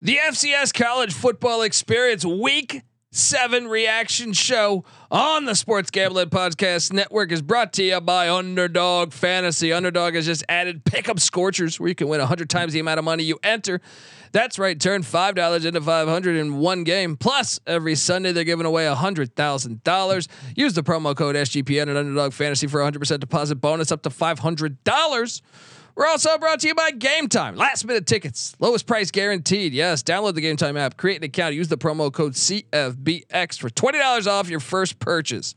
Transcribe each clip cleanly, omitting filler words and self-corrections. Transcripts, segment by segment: The FCS College Football Experience Week 7 reaction show on the Sports Gambling Podcast Network is brought to you by Underdog Fantasy. Underdog has just added pickup scorchers where you can win 100 times the amount of money you enter. That's right, turn $5 into $500 in one game. Plus, every Sunday they're giving away $100,000. Use the promo code SGPN at Underdog Fantasy for 100% deposit bonus up to $500. We're also brought to you by Game Time. Last minute tickets, lowest price guaranteed. Yes, download the Game Time app, create an account, use the promo code CFBX for $20 off your first purchase.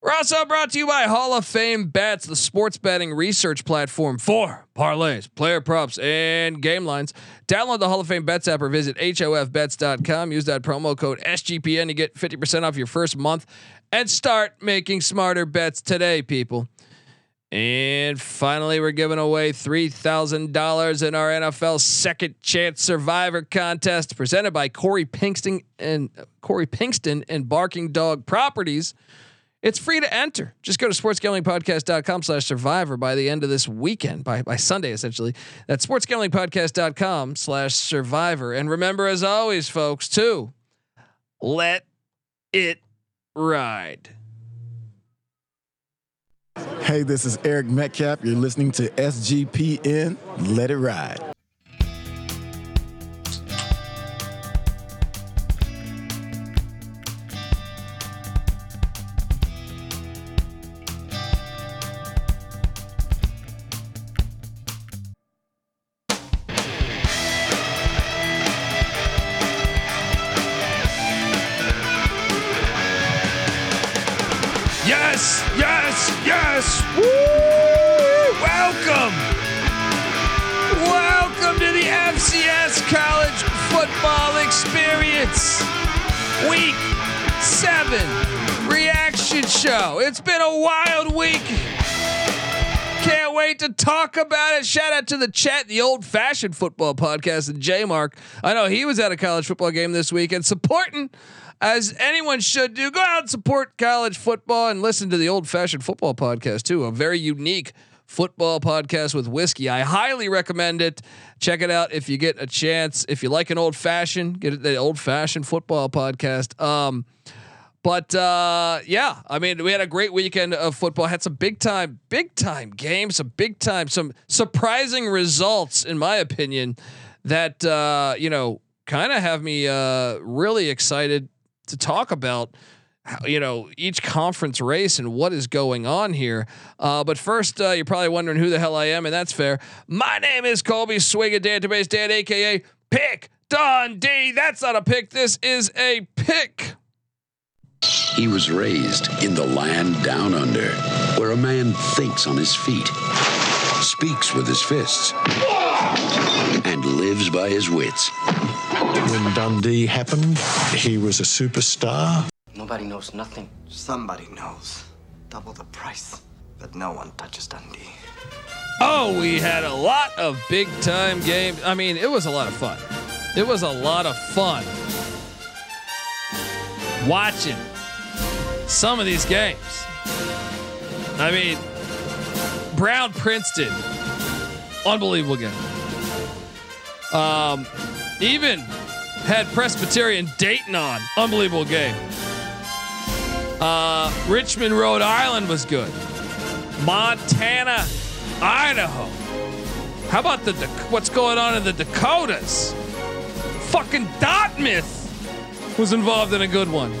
We're also brought to you by Hall of Fame Bets, the sports betting research platform for parlays, player props, and game lines. Download the Hall of Fame Bets app or visit HOFBets.com. Use that promo code SGPN to get 50% off your first month and start making smarter bets today, people. And finally, we're giving away $3,000 in our NFL Second Chance Survivor contest presented by Corey Pinkston and Barking Dog Properties. It's free to enter. Just go to sportsgamblingpodcast.com/survivor by the end of this weekend, by Sunday, essentially. That's sportsgamblingpodcast.com/survivor. And remember, as always, folks, to let it ride. Hey, this is Eric Metcalf. You're listening to SGPN. Let it ride. It's been a wild week. Can't wait to talk about it. Shout out to the chat, the Old Fashioned Football Podcast, and J Mark. I know he was at a college football game this week and supporting, as anyone should do. Go out and support college football and listen to the Old Fashioned Football Podcast too. A very unique football podcast with whiskey. I highly recommend it. Check it out if you get a chance. If you like an old fashioned, get the Old Fashioned Football Podcast. But yeah, I mean, we had a great weekend of football. Had some big time games, some surprising results, in my opinion, that kind of have me really excited to talk about how, each conference race and what is going on here. But first, you're probably wondering who the hell I am, and that's fair. My name is Colby Swiggett, Dantabase Dan, aka Pick Dundee. That's not a pick. This is a pick. He was raised in the land down under, where a man thinks on his feet, speaks with his fists, and lives by his wits. When Dundee happened, he was a superstar. Nobody knows nothing. Somebody knows. Double the price. But no one touches Dundee. Oh, we had a lot of big time games. I mean, it was a lot of fun. Watching some of these games. I mean, Brown Princeton, unbelievable game. Even had Presbyterian Dayton on, unbelievable game. Richmond, Rhode Island was good. Montana, Idaho. How about what's going on in the Dakotas? Fucking Dartmouth was involved in a good one.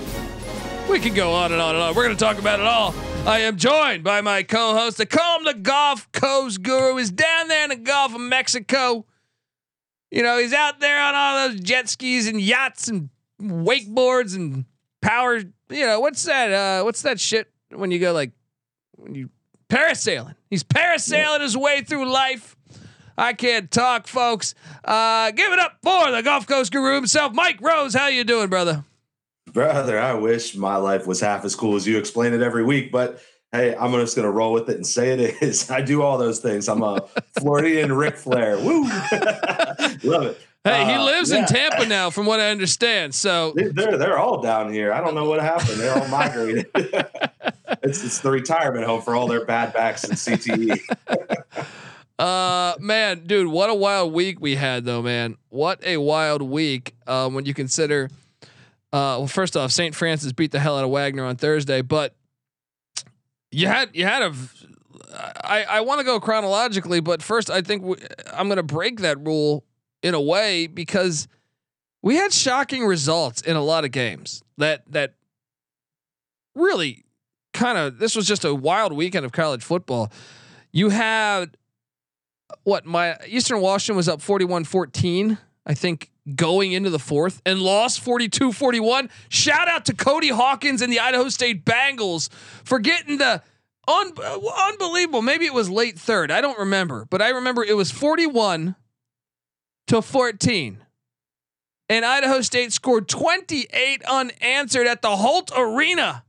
We could go on and on and on. We're going to talk about it all. I am joined by my co-host, the Calm the Golf Coast Guru. Is down there in the Gulf of Mexico. He's out there on all those jet skis and yachts and wakeboards and power. What's that? What's that shit when you go parasailing? He's parasailing his way through life. I can't talk, folks. Give it up for the Gulf Coast Guru himself, Mike Rose. How you doing, brother? I wish my life was half as cool as you explain it every week, but hey, I'm just going to roll with it and say it is. I do all those things. I'm a Floridian Ric Flair. Woo! Love it. Hey, he lives in Tampa now, from what I understand. So they're all down here. I don't know what happened. They're all migrated. It's the retirement home for all their bad backs and CTE. Man, dude, what a wild week we had though, man. What a wild week. When you consider, well, first off, St. Francis beat the hell out of Wagner on Thursday, but you had a, I want to go chronologically, but first I think I'm going to break that rule in a way, because we had shocking results in a lot of games that really kind of, this was just a wild weekend of college football. You had Eastern Washington was up 41-14, I think, going into the fourth, and lost 42-41. Shout out to Cody Hawkins and the Idaho State Bengals for getting the unbelievable. Maybe it was late third. I don't remember, but I remember it was 41-14. And Idaho State scored 28 unanswered at the Holt Arena.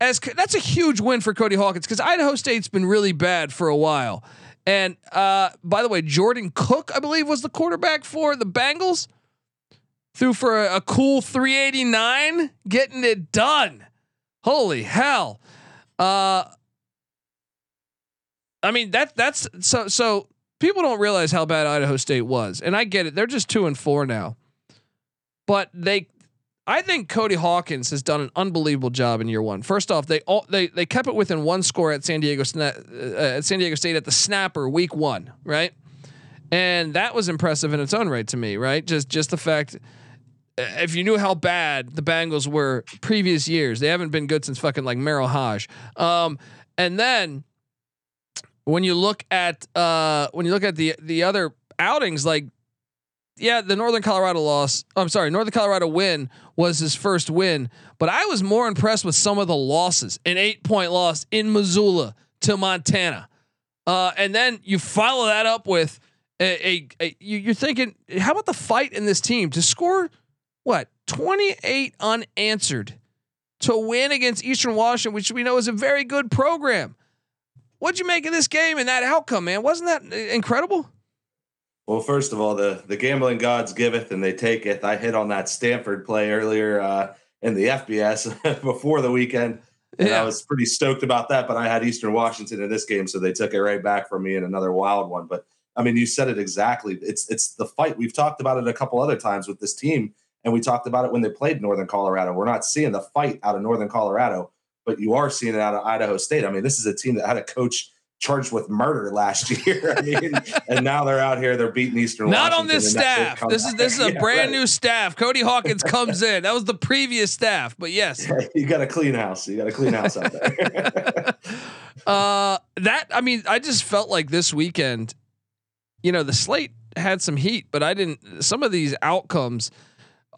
That's a huge win for Cody Hawkins, because Idaho State's been really bad for a while. And by the way, Jordan Cook, I believe, was the quarterback for the Bengals. Threw for a cool 389, getting it done. Holy hell! I mean that's so people don't realize how bad Idaho State was, and I get it. They're just 2-4 now, but I think Cody Hawkins has done an unbelievable job in year one. First off, they kept it within one score at San Diego State at the snapper week one, right? And that was impressive in its own right to me, right? Just the fact, if you knew how bad the Bengals were previous years, they haven't been good since fucking like Merrill Hodge. And then when you look at the other outings, like. Yeah, the Northern Colorado win was his first win, but I was more impressed with some of the losses. An 8-point loss in Missoula to Montana, and then you follow that up with you're thinking, how about the fight in this team to score 28 unanswered to win against Eastern Washington, which we know is a very good program. What'd you make of this game and that outcome, man? Wasn't that incredible? Well, first of all, the gambling gods giveth and they taketh. I hit on that Stanford play earlier in the FBS before the weekend, and I was pretty stoked about that. But I had Eastern Washington in this game, so they took it right back from me in another wild one. But I mean, you said it exactly. It's the fight. We've talked about it a couple other times with this team, and we talked about it when they played Northern Colorado. We're not seeing the fight out of Northern Colorado, but you are seeing it out of Idaho State. I mean, this is a team that had a coach charged with murder last year, I mean, and now they're out here. They're beating Eastern. Not Washington on this staff. This is a brand new staff. Cody Hawkins comes in. That was the previous staff, but yes, you got a clean house. You got a clean house out there. I mean, I just felt like this weekend, the slate had some heat, but some of these outcomes,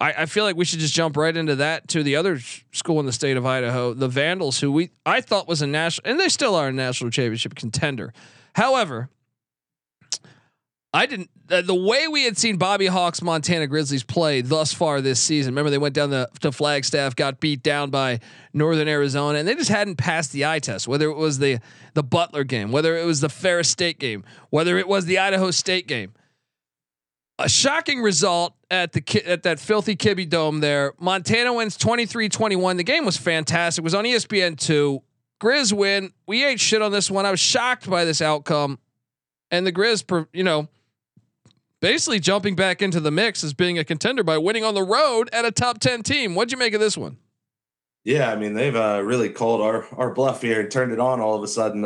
I feel like we should just jump right into that, to the other school in the state of Idaho, the Vandals, who I thought was a national, and they still are a national championship contender. However, the way we had seen Bobby Hawk's Montana Grizzlies play thus far this season. Remember, they went down to Flagstaff, got beat down by Northern Arizona, and they just hadn't passed the eye test, whether it was the Butler game, whether it was the Ferris State game, whether it was the Idaho State game. A shocking result at that filthy Kibbe Dome there. Montana wins 23-21. The game was fantastic. It was on ESPN2. Grizz win. We ate shit on this one. I was shocked by this outcome, and the Grizz, basically jumping back into the mix as being a contender by winning on the road at a top 10 team. What'd you make of this one? Yeah, I mean, they've really called our bluff here and turned it on all of a sudden.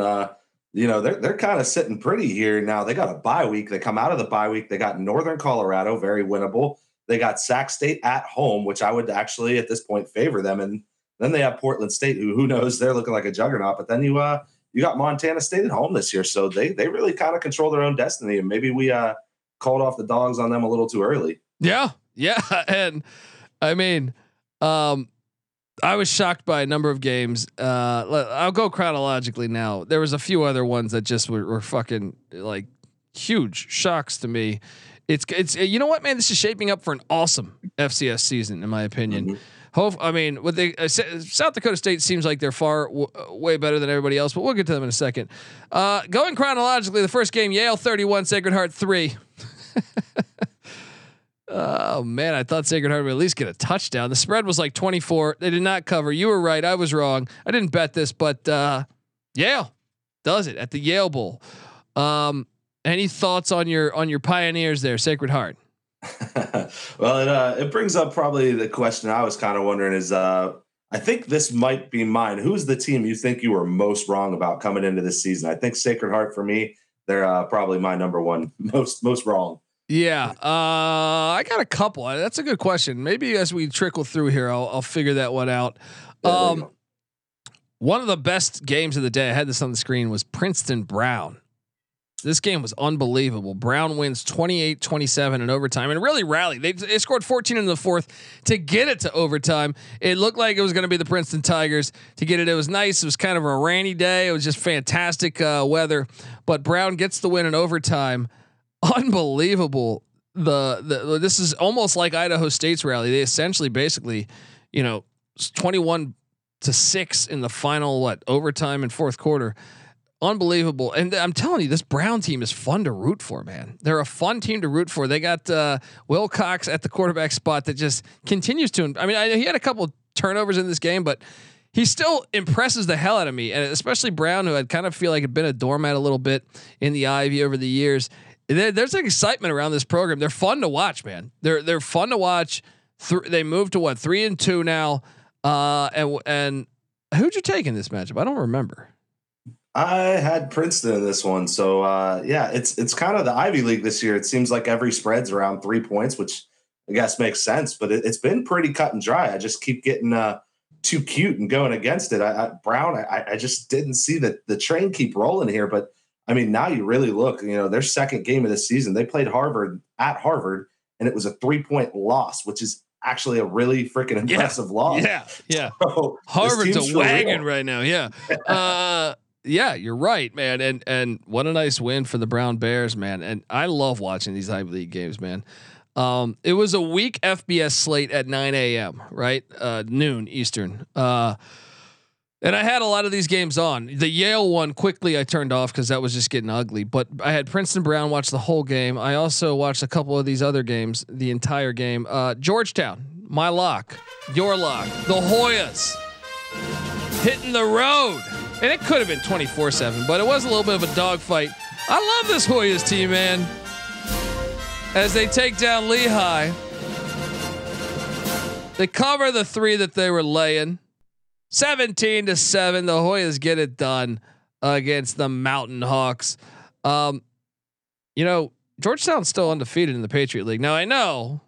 They're kind of sitting pretty here now. They got a bye week. They come out of the bye week. They got Northern Colorado, very winnable. They got Sac State at home, which I would actually at this point favor them. And then they have Portland State, who knows, they're looking like a juggernaut. But then you got Montana State at home this year, so they really kind of control their own destiny. And maybe we called off the dogs on them a little too early. Yeah, and I mean, I was shocked by a number of games. I'll go chronologically now. There was a few other ones that just were fucking like huge shocks to me. It's you know what, man, this is shaping up for an awesome FCS season in my opinion. Mm-hmm. South Dakota State seems like they're way better than everybody else, but we'll get to them in a second. Going chronologically, the first game, Yale 31, Sacred Heart 3. Oh man, I thought Sacred Heart would at least get a touchdown. The spread was like 24. They did not cover. You were right. I was wrong. I didn't bet this, but Yale does it at the Yale Bowl. Any thoughts on your Pioneers there, Sacred Heart? Well, it brings up probably the question I was kind of wondering is, I think this might be mine. Who's the team you think you were most wrong about coming into this season? I think Sacred Heart for me, they're probably my number one most wrong. Yeah, I got a couple. That's a good question. Maybe as we trickle through here, I'll figure that one out. One of the best games of the day, I had this on the screen, was Princeton Brown. This game was unbelievable. Brown wins 28-27 in overtime and really rallied. They scored 14 in the fourth to get it to overtime. It looked like it was going to be the Princeton Tigers to get it. It was nice. It was kind of a rainy day. It was just fantastic weather, but Brown gets the win in overtime. Unbelievable. The this is almost like Idaho State's rally. They essentially basically, 21-6 in the final overtime and fourth quarter. Unbelievable. And I'm telling you, this Brown team is fun to root for, man. They're a fun team to root for. They got Wilcox at the quarterback spot that just continues to, he had a couple of turnovers in this game, but he still impresses the hell out of me. And especially Brown, who I kind of feel like had been a doormat a little bit in the Ivy over the years. There's an excitement around this program. They're fun to watch, man. They're fun to watch. They moved to 3-2 now. And who'd you take in this matchup? I don't remember. I had Princeton in this one. So it's kind of the Ivy League this year. It seems like every spread's around 3 points, which I guess makes sense, but it's been pretty cut and dry. I just keep getting too cute and going against it. Brown, I just didn't see the train keep rolling here, but now you really look, their second game of the season, they played at Harvard and it was a 3-point loss, which is actually a really freaking impressive loss. Yeah. Yeah. So Harvard's a wagon right now. Yeah. Yeah, you're right, man. And what a nice win for the Brown Bears, man. And I love watching these Ivy League games, man. It was a weak FBS slate at 9 a.m., right? Noon Eastern. And I had a lot of these games on. The Yale one quickly I turned off because that was just getting ugly. But I had Princeton Brown watch the whole game. I also watched a couple of these other games, the entire game. Georgetown, my lock, your lock, the Hoyas hitting the road. And it could have been 24-7, but it was a little bit of a dogfight. I love this Hoyas team, man. As they take down Lehigh, they cover the 3 that they were laying. 17-7, the Hoyas get it done against the Mountain Hawks. Georgetown's still undefeated in the Patriot League. Now I know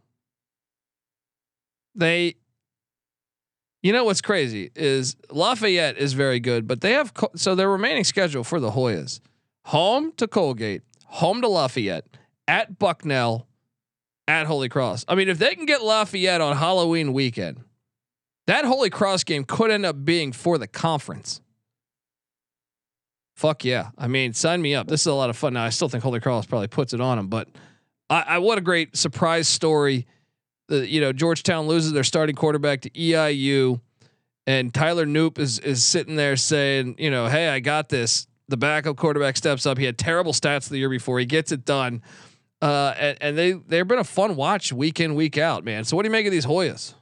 they. What's crazy is Lafayette is very good, but they have so their remaining schedule for the Hoyas: home to Colgate, home to Lafayette, at Bucknell, at Holy Cross. If they can get Lafayette on Halloween weekend, that Holy Cross game could end up being for the conference. Fuck yeah! Sign me up. This is a lot of fun. Now I still think Holy Cross probably puts it on them, but what a great surprise story. Georgetown loses their starting quarterback to EIU, and Tyler Knoop is sitting there saying, hey, I got this. The backup quarterback steps up. He had terrible stats the year before. He gets it done. And they've been a fun watch week in, week out, man. So what do you make of these Hoyas?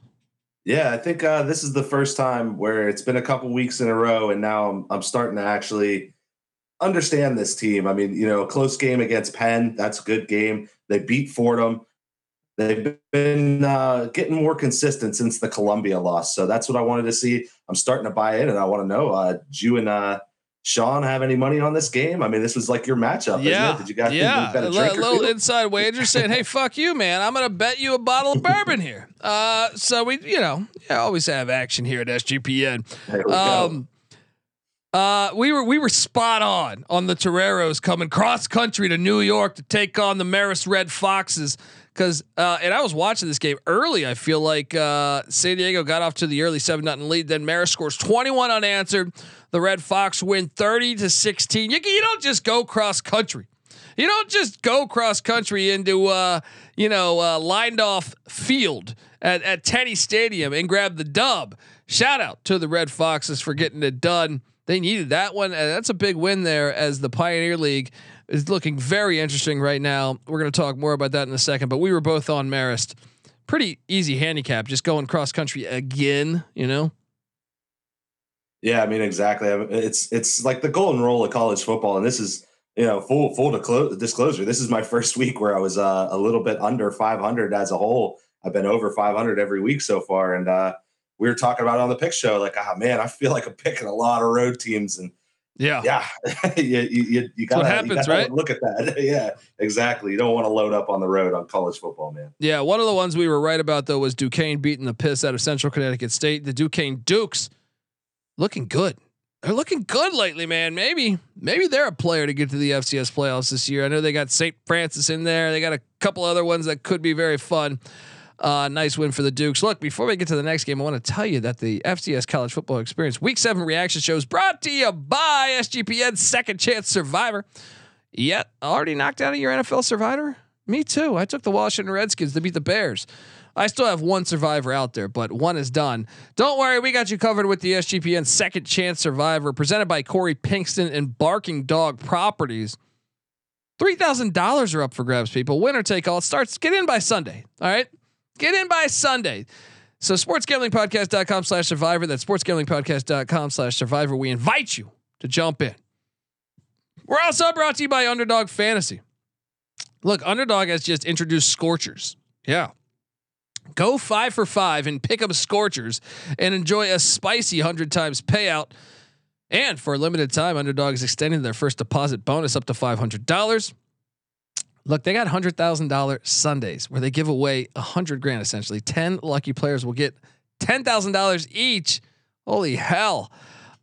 Yeah, I think this is the first time where it's been a couple weeks in a row, and now I'm starting to actually understand this team. Close game against Penn. That's a good game. They beat Fordham. They've been getting more consistent since the Columbia loss. So that's what I wanted to see. I'm starting to buy in, and I want to know, do you and Sean have any money on this game? This was like your matchup. Yeah. Isn't it? Did you guys think you a little inside wager saying, hey, fuck you, man. I'm going to bet you a bottle of bourbon here. So we, always have action here at SGPN. There we go. We were spot on the Toreros coming cross country to New York to take on the Marist Red Foxes. Because I was watching this game early. I feel like San Diego got off to the early 7-0 lead. Then Marist scores 21 unanswered. The Red Fox win 30-16. You don't just go cross country. You don't just go cross country into lined off field at Tenney Stadium and grab the dub. Shout out to the Red Foxes for getting it done. They needed that one, and that's a big win there as the Pioneer League is looking very interesting right now. We're going to talk more about that in a second, but we were both on Marist. Pretty easy handicap, just going cross country again, Yeah, exactly. It's like the golden rule of college football, and this is you know, full disclosure, this is my first week where I was a little bit under 500 as a whole. I've been over 500 every week so far. And we were talking about it on the pick show, like, ah, man, I feel like I'm picking a lot of road teams. And yeah, you gotta, happens, right? Look at that. Yeah, exactly. You don't want to load up on the road on college football, man. Yeah. One of the ones we were right about though was Duquesne beating the piss out of Central Connecticut State. The Duquesne Dukes looking good. They're looking good lately, man. Maybe they're a player to get to the FCS playoffs this year. I know they got St. Francis in there. They got a couple other ones that could be very fun. Nice win for the Dukes. Look, before we get to the next game, I want to tell you that the FCS College Football Experience Week 7 reaction show is brought to you by SGPN Second Chance Survivor. Yet already knocked out of your NFL Survivor? Me too. I took the Washington Redskins to beat the Bears. I still have one survivor out there, but one is done. Don't worry, we got you covered with the SGPN Second Chance Survivor presented by Corey Pinkston and Barking Dog Properties. $3,000 are up for grabs, people. Winner take all. It starts. Get in by Sunday. All right. Get in by Sunday. So sportsgamblingpodcast.com/survivor. That's sportsgamblingpodcast.com/survivor. We invite you to jump in. We're also brought to you by Underdog Fantasy. Look, Underdog has just introduced Scorchers. Yeah. Go 5 for 5 and pick up Scorchers and enjoy a spicy 100 times payout. And for a limited time, Underdog is extending their first deposit bonus up to $500. Look, they got $100,000 Sundays where they give away $100,000. Essentially 10 lucky players will get $10,000 each. Holy hell.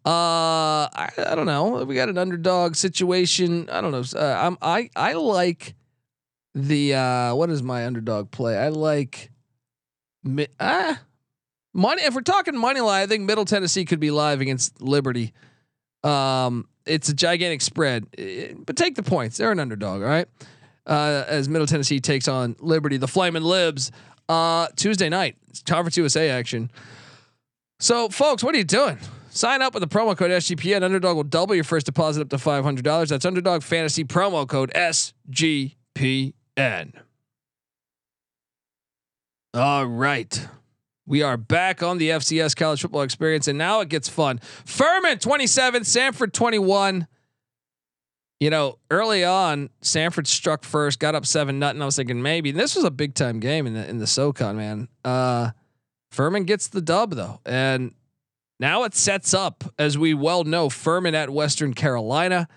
I don't know. We got an underdog situation. I don't know. I like the, what is my underdog play? I like money. If we're talking money line, I think Middle Tennessee could be live against Liberty. It's a gigantic spread, but take the points. They're an underdog. All right. As Middle Tennessee takes on Liberty, the Flamin' Libs, Tuesday night, it's Conference USA action. So folks, what are you doing? Sign up with the promo code SGPN. Underdog will double your first deposit up to $500. That's Underdog Fantasy, promo code SGPN. All right. We are back on the FCS College Football Experience. And now it gets fun. Furman 27, Samford 21. You know, early on, Samford struck first, got up 7-0, and I was thinking maybe this was a big time game in the SoCon, man. Furman gets the dub though, and now it sets up, as we well know, Furman at Western Carolina.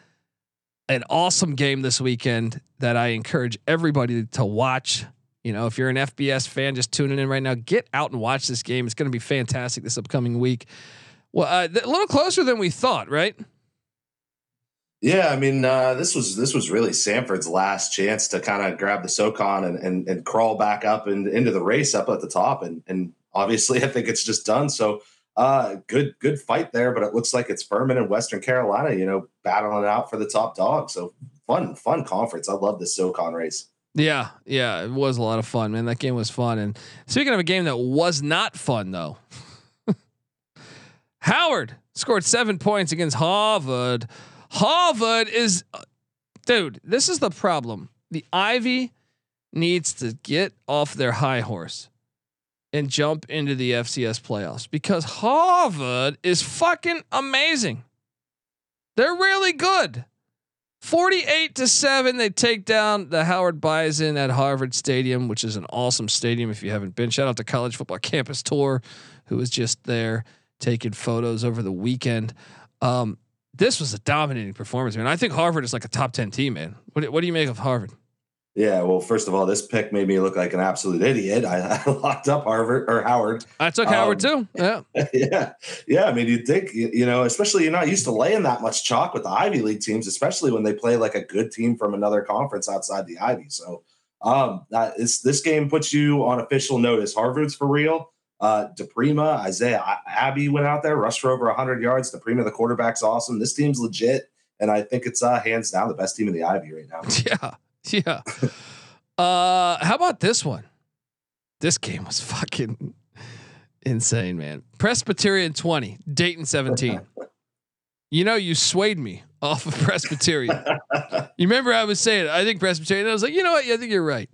An awesome game this weekend that I encourage everybody to watch. You know, if you're an FBS fan just tuning in right now, get out and watch this game. It's going to be fantastic this upcoming week. Well, a little closer than we thought, right? Yeah, I mean, this was really Samford's last chance to kind of grab the SoCon and crawl back up and into the race up at the top, and obviously I think it's just done. So good fight there, but it looks like it's Furman and Western Carolina, you know, battling it out for the top dog. So fun conference. I love this SoCon race. Yeah, it was a lot of fun, man. That game was fun. And speaking of a game that was not fun though, Howard scored 7 points against Harvard. Harvard is, dude, this is the problem. The Ivy needs to get off their high horse and jump into the FCS playoffs, because Harvard is fucking amazing. They're really good. 48-7. They take down the Howard Bison at Harvard Stadium, which is an awesome stadium. If you haven't been, shout out to College Football Campus Tour, who was just there taking photos over the weekend. This was a dominating performance, man. I think Harvard is like a top 10 team, man. What do you make of Harvard? Yeah, well, first of all, this pick made me look like an absolute idiot. I locked up Howard. I took Howard too. Yeah. Yeah. I mean, you'd think, you know, especially you're not used to laying that much chalk with the Ivy League teams, especially when they play like a good team from another conference outside the Ivy. So this game puts you on official notice. Harvard's for real. DePrima, Isaiah Abbey went out there, rushed for over 100 yards. DePrima, the quarterback's awesome. This team's legit. And I think it's hands down the best team in the Ivy right now. Yeah. How about this one? This game was fucking insane, man. Presbyterian 20, Dayton 17. You know, you swayed me off of Presbyterian. You remember I was saying, I think Presbyterian, I was like, you know what? Yeah, I think you're right.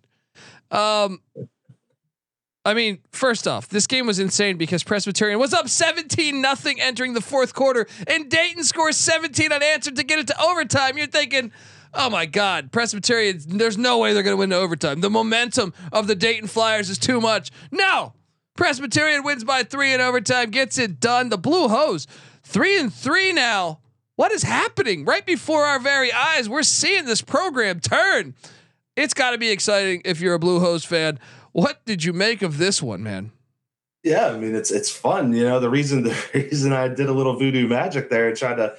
I mean, first off, this game was insane because Presbyterian was up 17-0 entering the fourth quarter, and Dayton scores 17 unanswered to get it to overtime. You're thinking, Oh my God, Presbyterian, there's no way they're going to win to overtime. The momentum of the Dayton Flyers is too much. No, Presbyterian wins by 3 in overtime, gets it done. The Blue Hose 3-3 now. What is happening right before our very eyes? We're seeing this program turn. It's got to be exciting if you're a Blue Hose fan. What did you make of this one, man? Yeah, I mean, it's fun. You know, the reason I did a little voodoo magic there and tried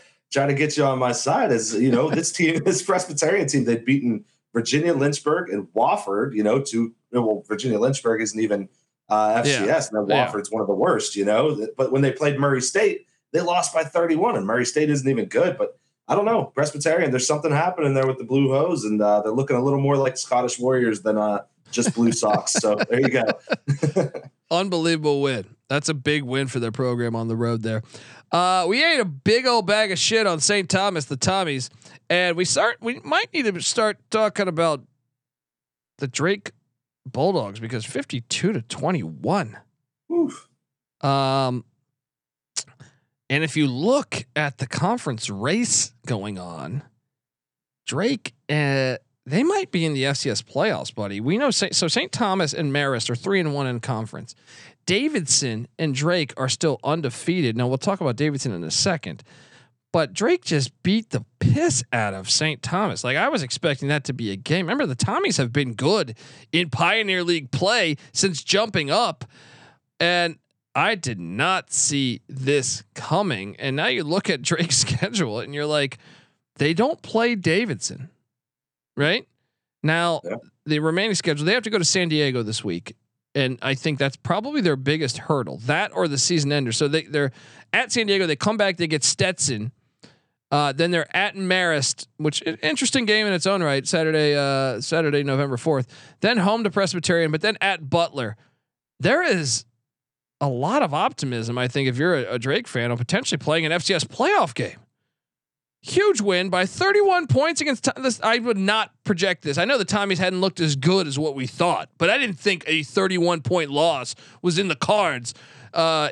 to get you on my side is, you know, this team, this Presbyterian team, they'd beaten Virginia Lynchburg and Wofford. You know, Virginia Lynchburg isn't even FCS, and then Wofford's one of the worst. You know, but when they played Murray State, they lost by 31, and Murray State isn't even good. But I don't know, Presbyterian, there's something happening there with the Blue Hose, and they're looking a little more like Scottish Warriors than just Blue Sox. So there you go. Unbelievable win. That's a big win for their program on the road there. We ate a big old bag of shit on St. Thomas, the Tommies, and we might need to start talking about the Drake Bulldogs, because 52-21. Oof. And if you look at the conference race going on, Drake, they might be in the FCS playoffs, buddy. We know so St. Thomas and Marist are 3-1 in conference. Davidson and Drake are still undefeated. Now we'll talk about Davidson in a second, but Drake just beat the piss out of St. Thomas. Like, I was expecting that to be a game. Remember, the Tommies have been good in Pioneer League play since jumping up, and I did not see this coming. And now you look at Drake's schedule and you're like, they don't play Davidson right now. Yeah. The remaining schedule, they have to go to San Diego this week. And I think that's probably their biggest hurdle, that or the season ender. So they're at San Diego, they come back, they get Stetson. Then they're at Marist, which an interesting game in its own right, Saturday, November 4th, then home to Presbyterian, but then at Butler. There is a lot of optimism, I think, if you're a Drake fan, on potentially playing an FCS playoff game. Huge win by 31 points against this. I would not project this. I know the Tommies hadn't looked as good as what we thought, but I didn't think a 31-point loss was in the cards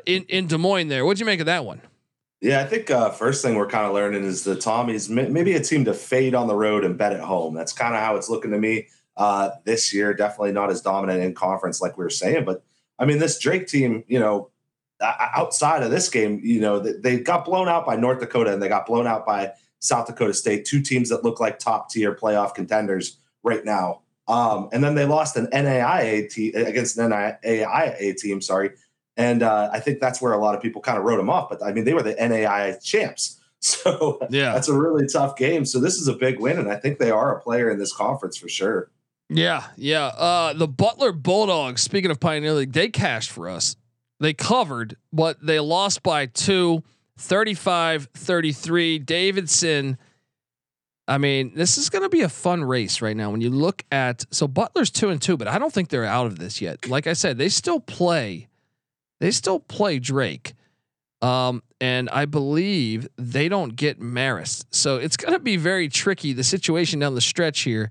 in Des Moines there. What'd you make of that one? Yeah, I think first thing we're kind of learning is the Tommies maybe a team to fade on the road and bet at home. That's kind of how it's looking to me this year. Definitely not as dominant in conference like we were saying, but I mean, this Drake team, you know, outside of this game, you know, they got blown out by North Dakota and they got blown out by South Dakota State, two teams that look like top tier playoff contenders right now. And then they lost an NAIA team against an NAIA team. Sorry. And I think that's where a lot of people kind of wrote them off, but I mean, they were the NAIA champs. So yeah, that's a really tough game. So this is a big win. And I think they are a player in this conference for sure. Yeah. The Butler Bulldogs, speaking of Pioneer League, they cashed for us. They covered, but they lost by 2, 35-33. Davidson. I mean, this is going to be a fun race right now. When you look at, so Butler's 2-2, but I don't think they're out of this yet. Like I said, they still play Drake. And I believe they don't get Marist. So it's going to be very tricky, the situation down the stretch here.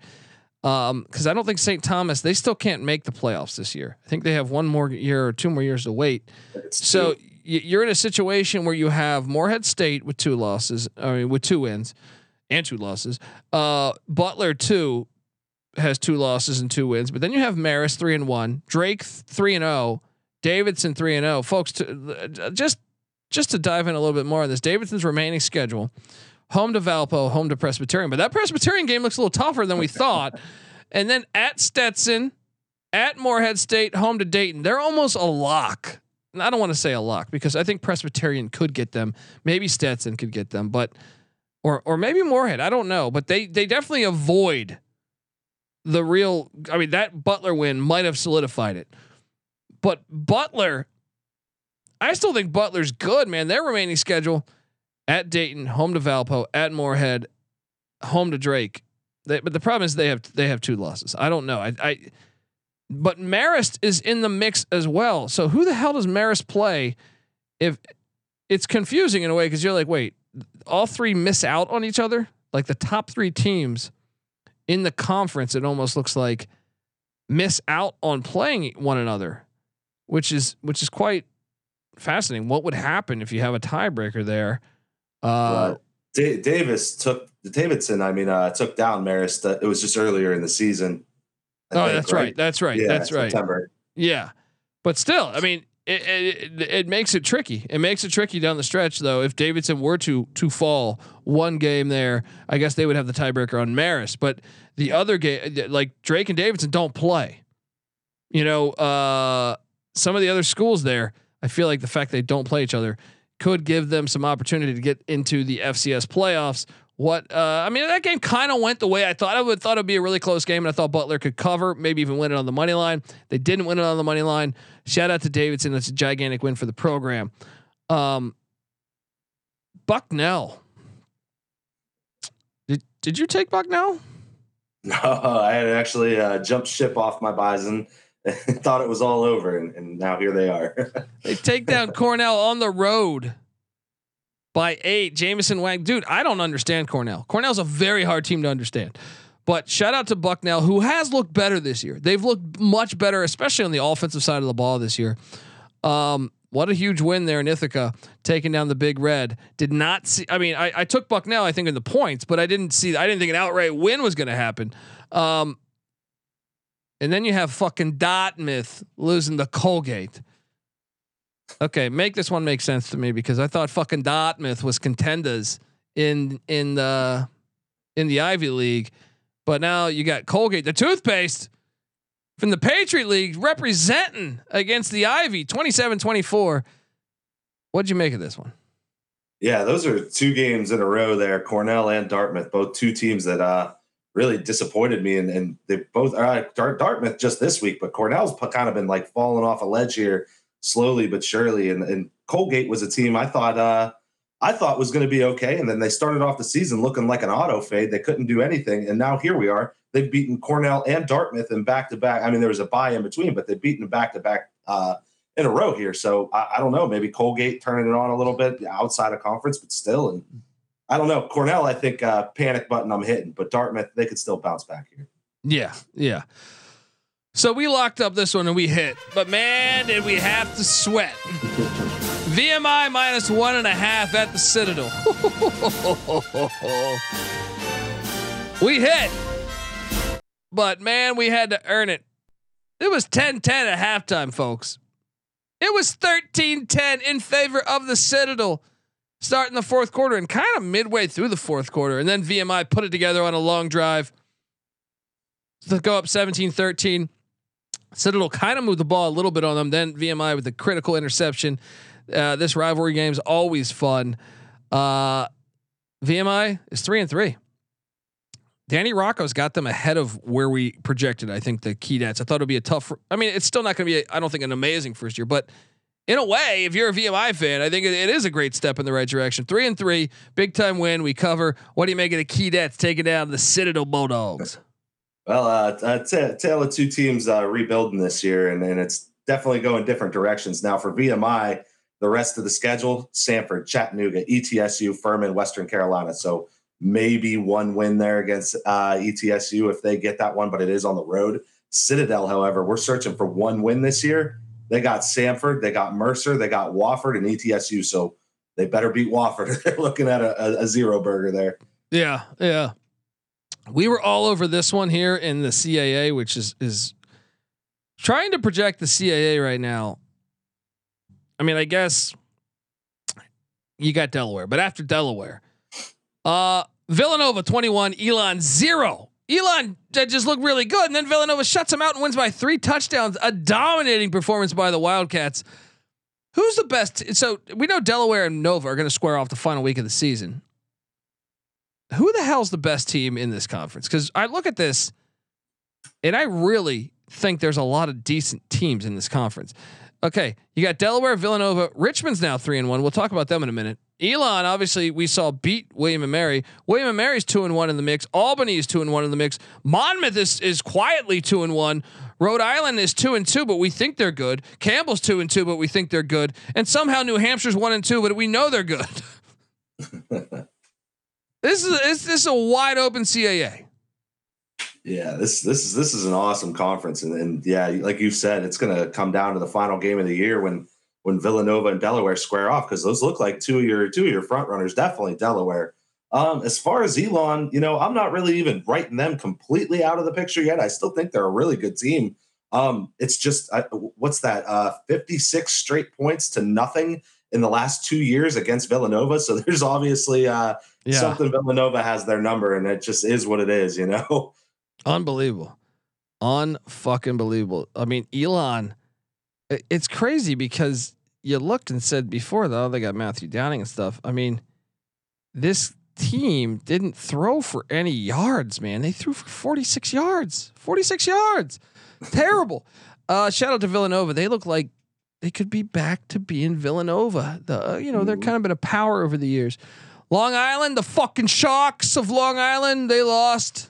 Cause I don't think St. Thomas, they still can't make the playoffs this year. I think they have one more year or two more years to wait. So you're in a situation where you have Morehead State with two wins and two losses. Butler has 2 losses and 2 wins, but then you have Marist 3-1, Drake 3-0, Davidson 3-0. Folks, just to dive in a little bit more on this, Davidson's remaining schedule: home to Valpo, home to Presbyterian. But that Presbyterian game looks a little tougher than we thought. And then at Stetson, at Morehead State, home to Dayton. They're almost a lock. And I don't want to say a lock because I think Presbyterian could get them. Maybe Stetson could get them, but or maybe Morehead. I don't know. But they definitely avoid the real. I mean, that Butler win might have solidified it. But Butler, I still think Butler's good, man. Their remaining schedule: at Dayton, home to Valpo, at Morehead, home to Drake. But the problem is they have 2 losses. I don't know. But Marist is in the mix as well. So who the hell does Marist play? If it's confusing in a way, because you're like, wait, all 3 miss out on each other. Like the top 3 teams in the conference, it almost looks like, miss out on playing one another, which is quite fascinating. What would happen if you have a tiebreaker there? Davis took Davidson. Took down Marist. It was just earlier in the season. That's right. Yeah, that's right. September. Yeah, but still, I mean, it makes it tricky. It makes it tricky down the stretch, though. If Davidson were to fall one game there, I guess they would have the tiebreaker on Marist. But the other game, like Drake and Davidson, don't play. You know, some of the other schools there, I feel like the fact they don't play each other could give them some opportunity to get into the FCS playoffs. That game kind of went the way I thought it would. Thought it'd be a really close game, and I thought Butler could cover, maybe even win it on the money line. They didn't win it on the money line. Shout out to Davidson. That's a gigantic win for the program. Bucknell. Did you take Bucknell? No, I had actually jumped ship off my Bison. Thought it was all over, and now here they are. They take down Cornell on the road by 8. Jamison Wang, dude, I don't understand Cornell. Cornell's a very hard team to understand. But shout out to Bucknell, who has looked better this year. They've looked much better, especially on the offensive side of the ball this year. What a huge win there in Ithaca, taking down the Big Red. Did not see. I took Bucknell, I think, in the points, but I didn't think an outright win was going to happen. And then you have fucking Dartmouth losing to Colgate. Okay, make this one make sense to me, because I thought fucking Dartmouth was contenders in the Ivy League, but now you got Colgate, the toothpaste from the Patriot League, representing against the Ivy, 27-24. What'd you make of this one? Yeah, those are two games in a row there, Cornell and Dartmouth, both two teams that really disappointed me. And they both are Dartmouth just this week, but Cornell's kind of been like falling off a ledge here slowly but surely. And Colgate was a team I thought was going to be okay. And then they started off the season looking like an auto fade. They couldn't do anything. And now here we are, they've beaten Cornell and Dartmouth in back-to-back. I mean, there was a bye in between, but they've beaten back-to-back in a row here. So I don't know, maybe Colgate turning it on a little bit outside of conference, but still, and I don't know. Cornell, I think panic button I'm hitting, but Dartmouth, they could still bounce back here. Yeah. Yeah. So we locked up this one and we hit, but man, did we have to sweat. VMI -1.5 at the Citadel. We hit, but man, we had to earn it. It was 10-10 at halftime, folks. It was 13-10 in favor of the Citadel starting the fourth quarter, and kind of midway through the fourth quarter. And then VMI put it together on a long drive to go up 17-13. Citadel kind of moved the ball a little bit on them. Then VMI with the critical interception. This rivalry game is always fun. VMI is 3-3. Danny Rocco's got them ahead of where we projected, I think, the key stats. I thought it'd be a tough, it's still not going to be, I don't think, an amazing first year, but in a way, if you're a VMI fan, I think it is a great step in the right direction. 3-3, big time win. We cover. What do you make of the Keydets taking down the Citadel Bulldogs? Well, tale of two teams rebuilding this year, and it's definitely going different directions now for VMI. The rest of the schedule: Sanford, Chattanooga, ETSU, Furman, Western Carolina. So maybe one win there against ETSU if they get that one, but it is on the road. Citadel, however, we're searching for one win this year. They got Sanford, they got Mercer, they got Wofford, and ETSU. So they better beat Wofford. They're looking at a zero burger there. Yeah, yeah. We were all over this one here in the CAA, which is trying to project the CAA right now. I guess you got Delaware, but after Delaware, Villanova 21, Elon 0. Elon just looked really good, and then Villanova shuts him out and wins by 3 touchdowns. A dominating performance by the Wildcats. Who's the best? So we know Delaware and Nova are going to square off the final week of the season. Who the hell's the best team in this conference? Because I look at this, and I really think there's a lot of decent teams in this conference. Okay, you got Delaware, Villanova, Richmond's now 3-1. We'll talk about them in a minute. Elon, obviously, we saw beat William and Mary. William and Mary's 2-1 in the mix. Albany is 2-1 in the mix. Monmouth is quietly 2-1. Rhode Island is 2-2, but we think they're good. Campbell's 2-2, but we think they're good. And somehow New Hampshire's 1-2, but we know they're good. This is a wide open CAA. Yeah, this is an awesome conference, and yeah, like you said, it's going to come down to the final game of the year when Villanova and Delaware square off, because those look like two of your front runners. Definitely Delaware As far as Elon, you know, I'm not really even writing them completely out of the picture yet. I still think they're a really good team. It's just, 56 straight points to nothing in the last 2 years against Villanova. So there's obviously something Villanova has their number, and it just is what it is, you know? Unbelievable. Un-fucking-believable. I mean, Elon, it's crazy because you looked and said before, though, they got Matthew Downing and stuff. I mean, this team didn't throw for any yards, man. They threw for 46 yards. Terrible. Shout out to Villanova. They look like they could be back to being Villanova. They're kind of been a power over the years. Long Island, the fucking Sharks of Long Island, they lost